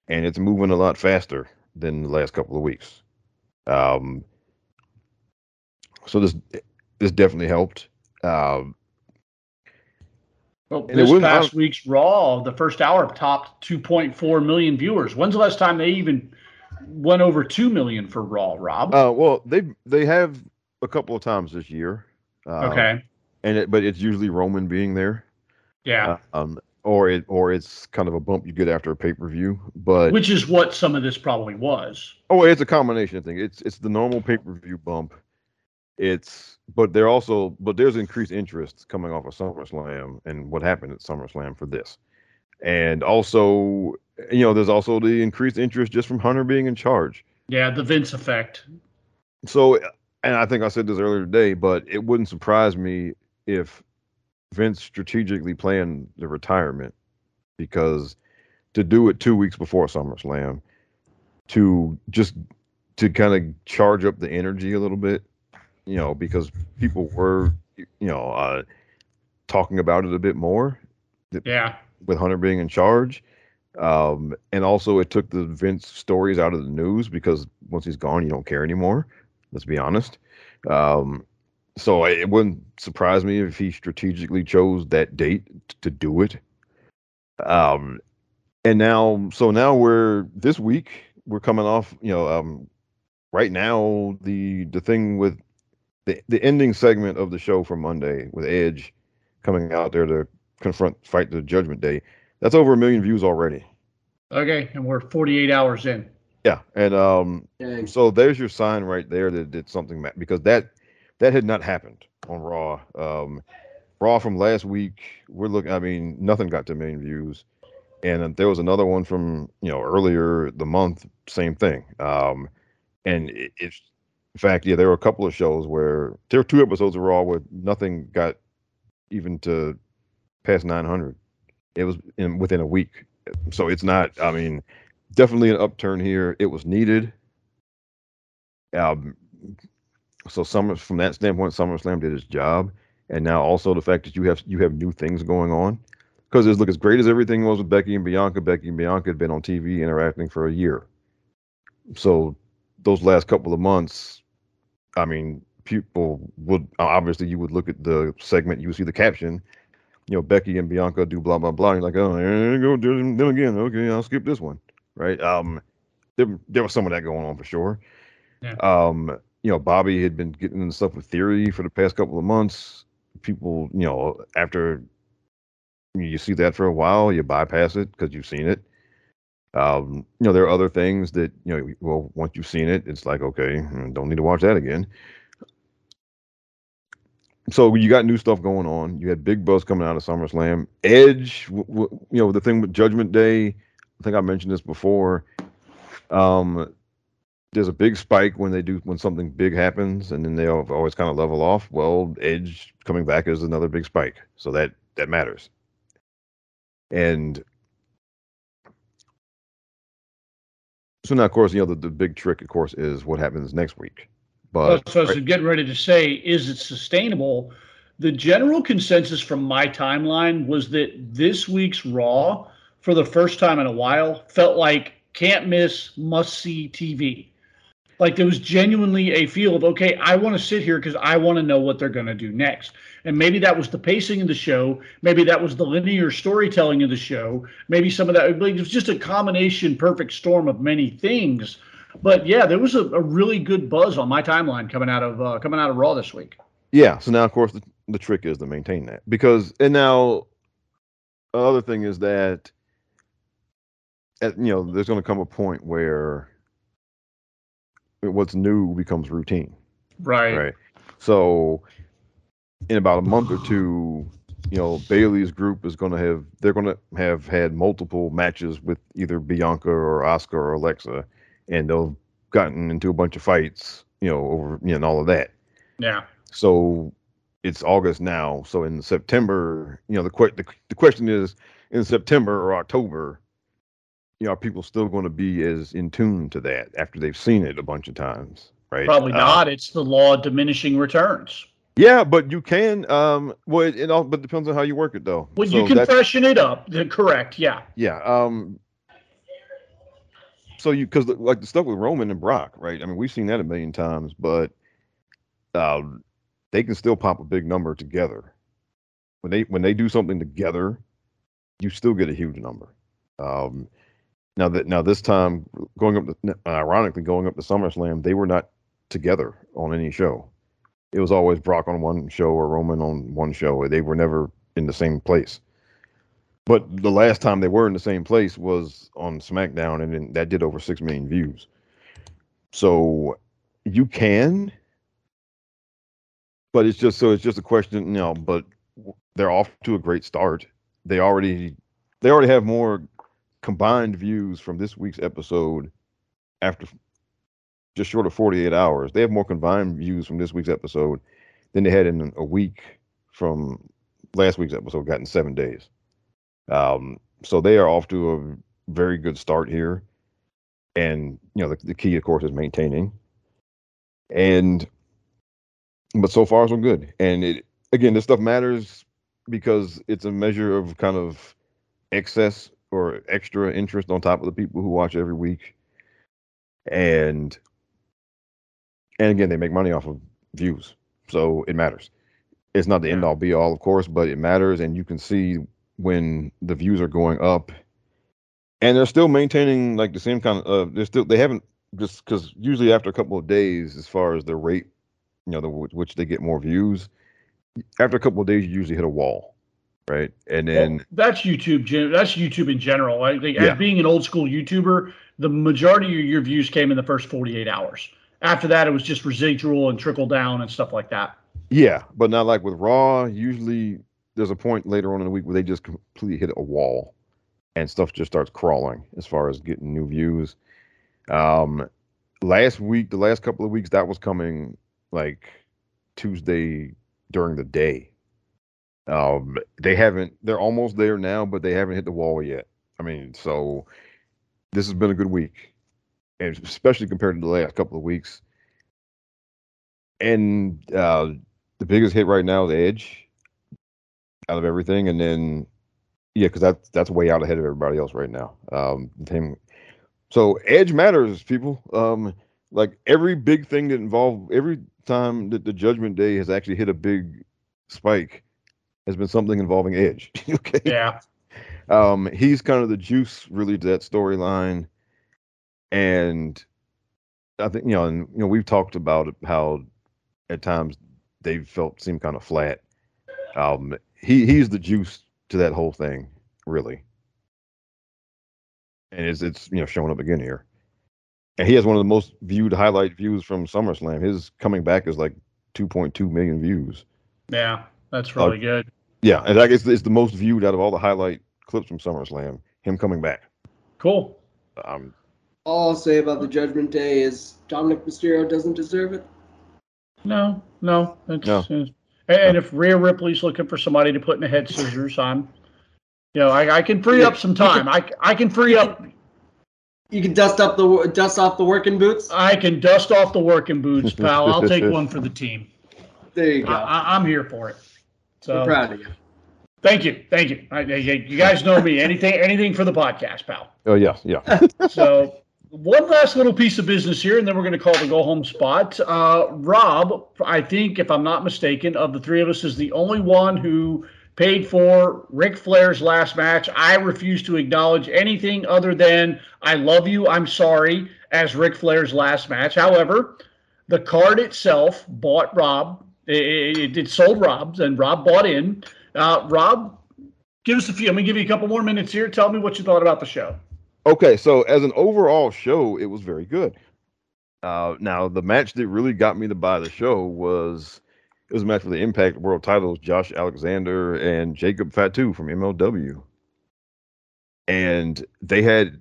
and it's moving a lot faster than the last couple of weeks. So this definitely helped. Well, this past week's Raw, the first hour topped 2.4 million viewers. When's the last time they even went over 2 million for Raw, Rob? Well, they have a couple of times this year. Okay. But it's usually Roman being there. Yeah. Or it's kind of a bump you get after a pay-per-view, but which is what some of this probably was. Oh, it's a combination thing. It's the normal pay-per-view bump. But there's increased interest coming off of SummerSlam and what happened at SummerSlam for this. And also, there's also the increased interest just from Hunter being in charge. Yeah, the Vince effect. So, and I think I said this earlier today, but it wouldn't surprise me if Vince strategically planned the retirement, because to do it 2 weeks before SummerSlam, to kind of charge up the energy a little bit, because people were, talking about it a bit more. Yeah. With Hunter being in charge. And also it took the Vince stories out of the news, because once he's gone, you don't care anymore. Let's be honest. So it wouldn't surprise me if he strategically chose that date to do it. And now this week we're coming off, right now, the thing with the ending segment of the show from Monday with Edge coming out there to fight the Judgment Day, that's over 1 million views already. Okay, and we're 48 hours in. Yeah, and so there's your sign right there that did something, because that had not happened on Raw. Raw from last week, nothing got to 1 million views, and there was another one from earlier the month, same thing. And it's, in fact, yeah, there were a couple of shows where there were two episodes of Raw where nothing got even to past 900. It was within a week. So it's not, definitely an upturn here. It was needed. So from that standpoint, SummerSlam did its job. And now also the fact that you have new things going on. Because as great as everything was with Becky and Bianca had been on TV interacting for a year. So those last couple of months, people would obviously, you would look at the segment, you would see the caption, Becky and Bianca do blah blah blah. And you're like, oh, there you go, do them again. Okay, I'll skip this one, right? There was some of that going on for sure. Yeah. Bobby had been getting into stuff with Theory for the past couple of months. People, after you see that for a while, you bypass it because you've seen it. There are other things that, once you've seen it, it's like, okay, don't need to watch that again. So you got new stuff going on. You had big buzz coming out of SummerSlam. Edge, the thing with Judgment Day, I think I mentioned this before. There's a big spike when something big happens, and then they always kind of level off. Well, Edge coming back is another big spike. So that matters. And so now, of course, the big trick, of course, is what happens next week. But so getting ready to say, is it sustainable? The general consensus from my timeline was that this week's Raw, for the first time in a while, felt like can't miss, must see TV. Like, it was genuinely a feel of, okay, I want to sit here because I want to know what they're going to do next. And maybe that was the pacing of the show. Maybe that was the linear storytelling of the show. Maybe some of that, it was just a combination, perfect storm of many things. But yeah, there was a really good buzz on my timeline coming out of Raw this week. Yeah. So now, of course, the trick is to maintain that, because, and now other thing is that, there's going to come a point where what's new becomes routine. Right. So in about a month or two, Bayley's group is going to have, they're going to have had multiple matches with either Bianca or Asuka or Alexa, and they've gotten into a bunch of fights, over, and all of that. Yeah. So it's August now. So in September, the question is, in September or October, are people still going to be as in tune to that after they've seen it a bunch of times, right? Probably not. It's the law of diminishing returns. Yeah, but you can. It depends on how you work it, though. Well, so you can freshen it up. Correct. Yeah. Yeah. Because like the stuff with Roman and Brock, right? I mean, we've seen that a million times, but they can still pop a big number together. When they do something together, you still get a huge number. Now this time, ironically going up to SummerSlam, they were not together on any show. It was always Brock on one show or Roman on one show. They were never in the same place. But the last time they were in the same place was on SmackDown, and then that did over 6 million views. So you can, but it's just a question. But they're off to a great start. They already have more combined views from this week's episode after just short of 48 hours. They have more combined views from this week's episode than they had in a week from last week's episode, gotten 7 days. So they are off to a very good start here. And, the key, of course, is maintaining. But so far, so good. And again, this stuff matters because it's a measure of kind of excess or extra interest on top of the people who watch every week. And again, they make money off of views. So it matters. It's not the end all be all, of course, but it matters. And you can see when the views are going up, and they're still maintaining like the same kind of, they haven't, just because usually after a couple of days, as far as the rate, which they get more views, after a couple of days, you usually hit a wall. Right. And then that's YouTube, Jim. That's YouTube in general. I think as being an old school YouTuber, the majority of your views came in the first 48 hours. After that, it was just residual and trickle down and stuff like that. Yeah. But not like with Raw. Usually there's a point later on in the week where they just completely hit a wall and stuff just starts crawling as far as getting new views. Last week, the last couple of weeks, that was coming like Tuesday during the day. They're almost there now, but they haven't hit the wall yet. I mean, so this has been a good week, and especially compared to the last couple of weeks. And the biggest hit right now is Edge out of everything. And then, because that's way out ahead of everybody else right now. So Edge matters, people. Like every big thing that involved, every time that the Judgment Day has actually hit a big spike, has been something involving Edge. Okay. Yeah. He's kind of the juice really to that storyline. And I think, we've talked about how at times they've seemed kind of flat. He's the juice to that whole thing, really. And it's showing up again here. And he has one of the most viewed highlight views from SummerSlam. His coming back is like 2.2 million views. Yeah. That's really good. Yeah, and I guess it's the most viewed out of all the highlight clips from SummerSlam, him coming back. Cool. All I'll say about the Judgment Day is Dominic Mysterio doesn't deserve it. No. And if Rhea Ripley's looking for somebody to put in the head scissors, I can free up some time. I can free up. You can dust off the working boots? I can dust off the working boots, pal. I'll take one for the team. There you go. I'm here for it. So, we're proud of you. Thank you. You guys know me. Anything for the podcast, pal. Oh, yeah. So One last little piece of business here, and then we're going to call the go-home spot. Rob, I think, if I'm not mistaken, of the three of us is the only one who paid for Ric Flair's last match. I refuse to acknowledge anything other than I love you, I'm sorry, as Ric Flair's last match. However, the card itself bought Rob. It sold Rob, and Rob bought in. Rob, give us a few. I'm going to give you a couple more minutes here. Tell me what you thought about the show. Okay, so as an overall show, it was very good. Now, the match that really got me to buy the show was a match for the Impact World titles, Josh Alexander and Jacob Fatu from MLW. And they had,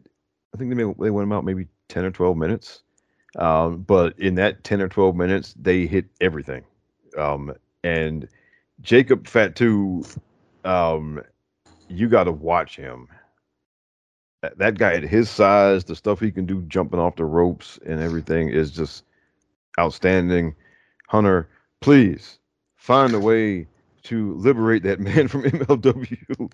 I think they went about maybe 10 or 12 minutes. But in that 10 or 12 minutes, they hit everything. And Jacob Fatu, you got to watch him. That guy at his size, the stuff he can do jumping off the ropes and everything is just outstanding. Hunter, please find a way to liberate that man from MLW.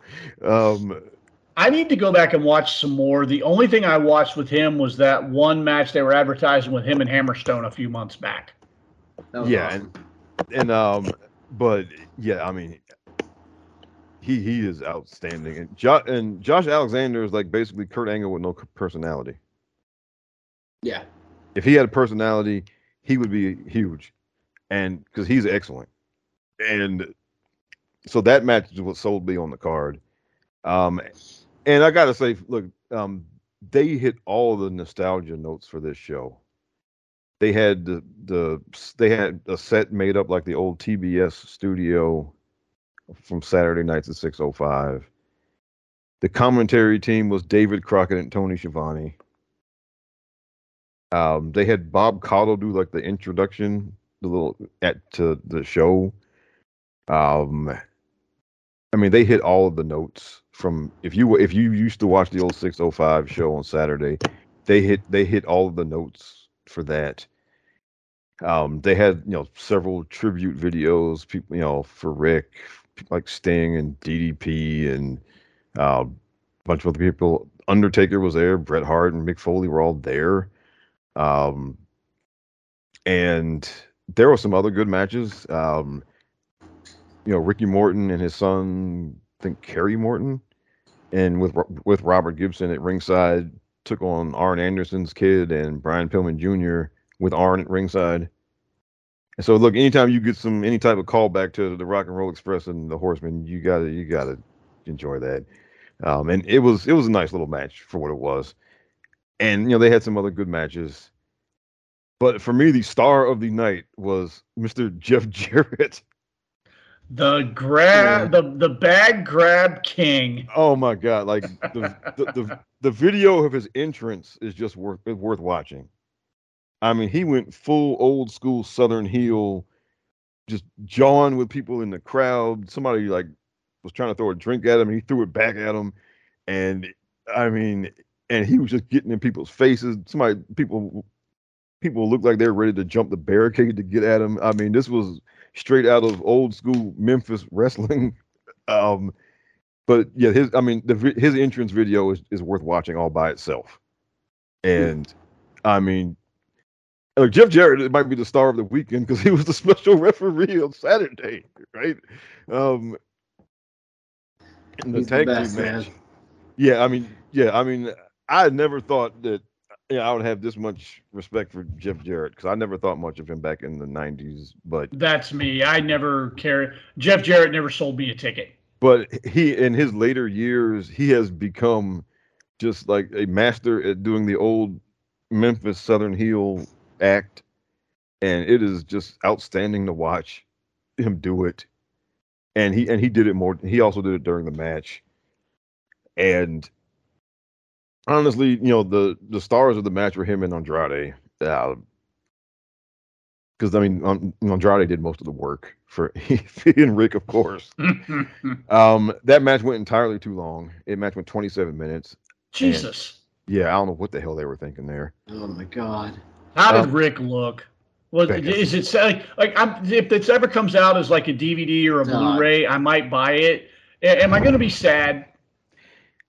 I need to go back and watch some more. The only thing I watched with him was that one match they were advertising with him and Hammerstone a few months back. Yeah. Awesome. But yeah, I mean, He is outstanding, and Josh Alexander is like basically Kurt Angle with no personality. Yeah, if he had a personality, he would be huge, and because he's excellent, and so that match is what sold me on the card. And I gotta say, look, they hit all the nostalgia notes for this show. They had they had a set made up like the old TBS studio from Saturday nights at 6:05. The commentary team was David Crockett and Tony Schiavone. They had Bob Cottle do like the introduction, to the show. I mean, they hit all of the notes from if you used to watch the old 6:05 show on Saturday, they hit all of the notes for that. They had several tribute videos, people for Rick, like Sting and DDP and a bunch of other people. Undertaker was there. Bret Hart and Mick Foley were all there. And there were some other good matches. Ricky Morton and his son, I think Kerry Morton, and with Robert Gibson at ringside, took on Arn Anderson's kid and Brian Pillman Jr. with Arn at ringside. And so, look, anytime you get any type of callback to the Rock and Roll Express and the Horsemen, you gotta enjoy that. And it was a nice little match for what it was. And they had some other good matches, but for me, the star of the night was Mr. Jeff Jarrett, the bag grab king. Oh my God! Like the video of his entrance is just worth watching. I mean, he went full old school Southern heel, just jawing with people in the crowd. Somebody like was trying to throw a drink at him, and he threw it back at him. And I mean, and he was just getting in people's faces. People looked like they're ready to jump the barricade to get at him. I mean, this was straight out of old school Memphis wrestling. But yeah, his entrance video is worth watching all by itself. And I mean, look, Jeff Jarrett, it might be the star of the weekend because he was the special referee on Saturday, right? In the tag team match. Yeah, I mean, I never thought that I would have this much respect for Jeff Jarrett because I never thought much of him back in the 90s. But that's me. I never cared. Jeff Jarrett never sold me a ticket. But he, in his later years, he has become just like a master at doing the old Memphis Southern heel act, and it is just outstanding to watch him do it. And he did it more. He also did it during the match. And honestly, the stars of the match were him and Andrade, because I mean, Andrade did most of the work for he and Rick, of course. That match went entirely too long. It match went 27 minutes. Jesus. Yeah, I don't know what the hell they were thinking there. Oh my God. How did Rick look? Well, is it like if this ever comes out as like a DVD or a Blu-ray, I might buy it. Am I going to be sad?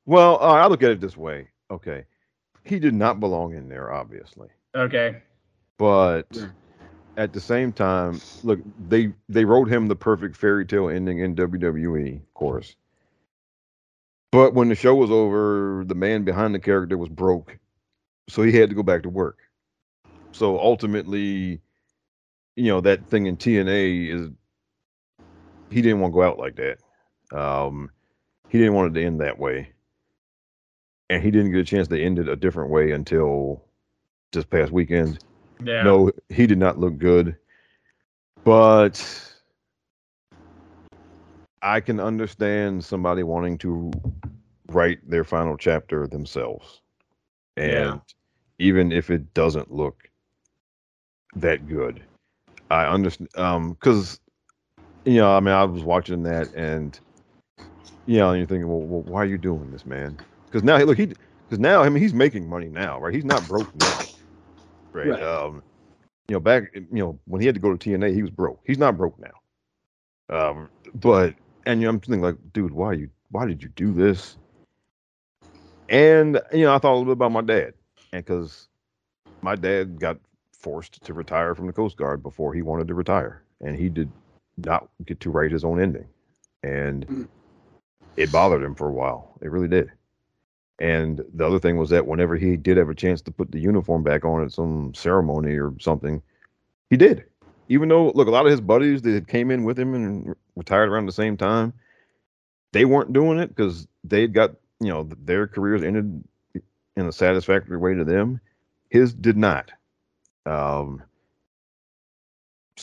Well, I look at it this way. Okay, He did not belong in there, obviously. Okay. But at the same time, look, they wrote him the perfect fairy tale ending in WWE, of course. But when the show was over, the man behind the character was broke, so he had to go back to work. So ultimately, you know, that thing in TNA is he didn't want to go out like that. He didn't want it to end that way. And he didn't get a chance to end it a different way until this past weekend. Yeah. No, he did not look good. But I can understand somebody wanting to write their final chapter themselves. And even if it doesn't look that good, I understand. Because, you know, I mean, I was watching that and, you know, and you're thinking, well, why are you doing this, man? Because now, look, I mean, he's making money now, right? He's not broke now, right? You know, back, you know, when he had to go to TNA, he was broke. He's not broke now. But, and you know, I'm thinking like, dude, why did you do this? And, you know, I thought a little bit about my dad, and because my dad got forced to retire from the Coast Guard before he wanted to retire, and he did not get to write his own ending, and it bothered him for a while. It really did. And the other thing was that whenever he did have a chance to put the uniform back on at some ceremony or something, he did. Even though, look, a lot of his buddies that came in with him and retired around the same time, they weren't doing it because they'd got, you know, their careers ended in a satisfactory way to them. His did not. So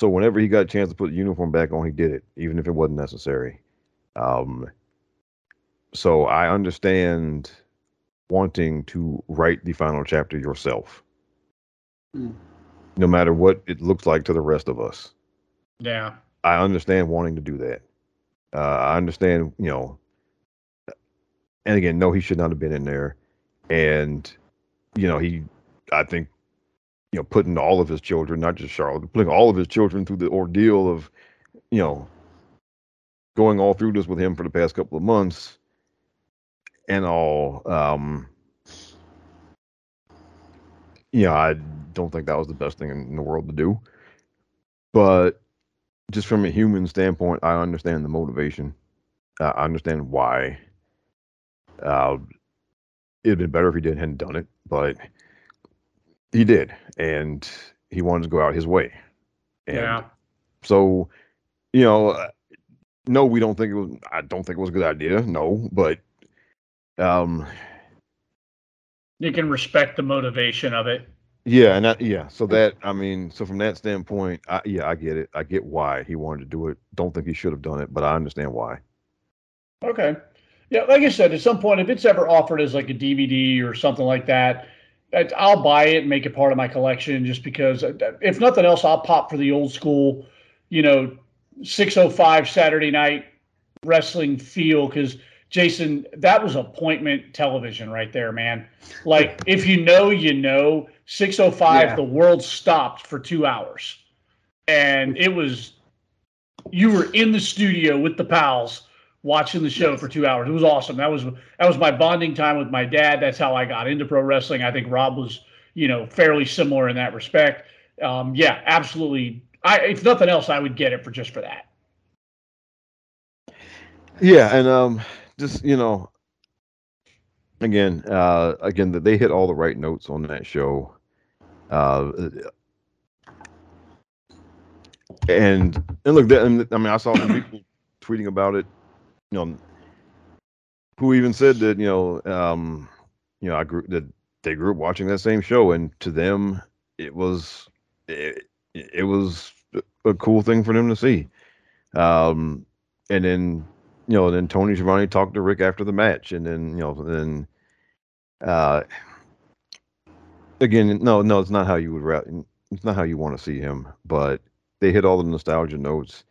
whenever he got a chance to put the uniform back on, he did it, even if it wasn't necessary. So I understand wanting to write the final chapter yourself, no matter what it looks like to the rest of us. Yeah. I understand wanting to do that. I understand, you know, and again, no, he should not have been in there. And, you know, I think, you know, putting all of his children, not just Charlotte, putting all of his children through the ordeal of, you know, going all through this with him for the past couple of months and all, you know, I don't think that was the best thing in the world to do. But just from a human standpoint, I understand the motivation. I understand why. It'd been better if he hadn't done it, but he did, and he wanted to go out his way. And so, you know, no, we don't think it was. I don't think it was a good idea. No, but you can respect the motivation of it. Yeah, and so that, I mean, so from that standpoint, I get it. I get why he wanted to do it. Don't think he should have done it, but I understand why. Okay, yeah, like I said, at some point, if it's ever offered as like a DVD or something like that, I'll buy it and make it part of my collection. Just because, if nothing else, I'll pop for the old school, you know, 605 Saturday night wrestling feel, because Jason, that was appointment television right there, man. Like, if you know, you know. 605, the world stopped for 2 hours, and it was, you were in the studio with the pals watching the show for 2 hours. It was awesome. That was my bonding time with my dad. That's how I got into pro wrestling. I think Rob was, you know, fairly similar in that respect. Yeah, absolutely. If nothing else, I would get it for that. Yeah, and just, you know, again, that they hit all the right notes on that show, and look, I mean, I saw some people tweeting about it, you know, who even said that, you know, they grew up watching that same show, and to them, it was a cool thing for them to see. And then, you know, then Tony Schiavone talked to Rick after the match. And then, you know, again, no, it's not how you would, it's not how you want to see him, but they hit all the nostalgia notes.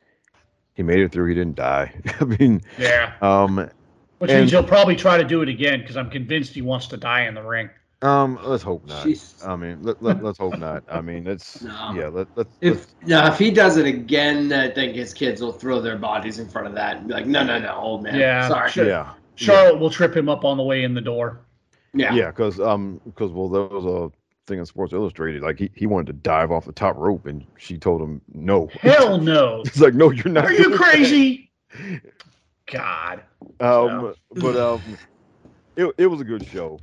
He made it through. He didn't die. I mean, yeah. Which means he'll probably try to do it again, because I'm convinced he wants to die in the ring. Let's hope not. Jeez. I mean, let's hope not. I mean, if he does it again, I think his kids will throw their bodies in front of that and be like, no, old man. Yeah, sorry. Charlotte will trip him up on the way in the door. Yeah, because well, there was a thing in Sports Illustrated. Like he wanted to dive off the top rope, and she told him no. Hell no. It's like, no, you're not. Are you crazy? God. No. But it was a good show.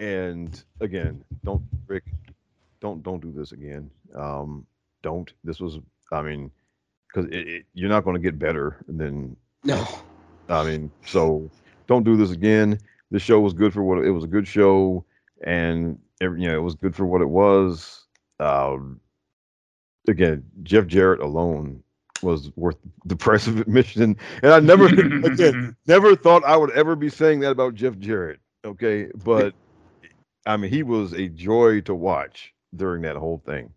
And again, don't do this again. Don't. This was, I mean, because you're not going to get better than. No. I mean, so don't do this again. The show was good for what it was. A good show, and it was good for what it was. Again, Jeff Jarrett alone was worth the price of admission, and I never, never thought I would ever be saying that about Jeff Jarrett. Okay, but I mean, he was a joy to watch during that whole thing.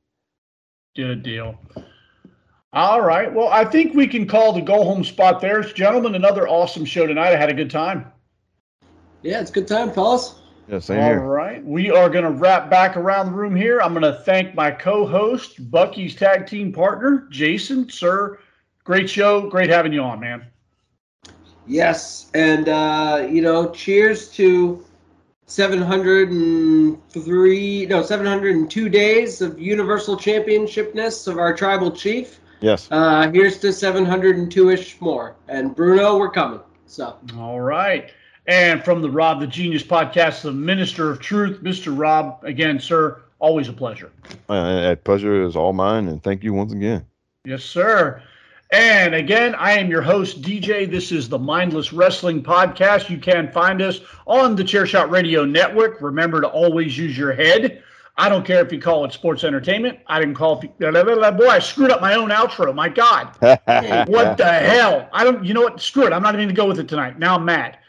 Good deal. All right. Well, I think we can call the go-home spot there. Gentlemen, another awesome show tonight. I had a good time. Yeah, it's a good time, fellas. Yeah, same here. All right. We are going to wrap back around the room here. I'm going to thank my co-host, Bucky's tag team partner, Jason. Sir, great show. Great having you on, man. Yes. And, cheers to 702 days of Universal Championshipness of our tribal chief. Yes. Here's to 702-ish more. And Bruno, we're coming. So. All right. And from the Rob the Genius podcast, the Minister of Truth, Mr. Rob, again, sir, always a pleasure. That pleasure is all mine, and thank you once again. Yes, sir. And again, I am your host, DJ. This is the Mindless Wrestling Podcast. You can find us on the Chairshot Radio Network. Remember to always use your head. I don't care if you call it sports entertainment. I didn't call it. Boy, I screwed up my own outro. My God. What the hell? I don't. You know what? Screw it. I'm not even going to go with it tonight. Now I'm mad.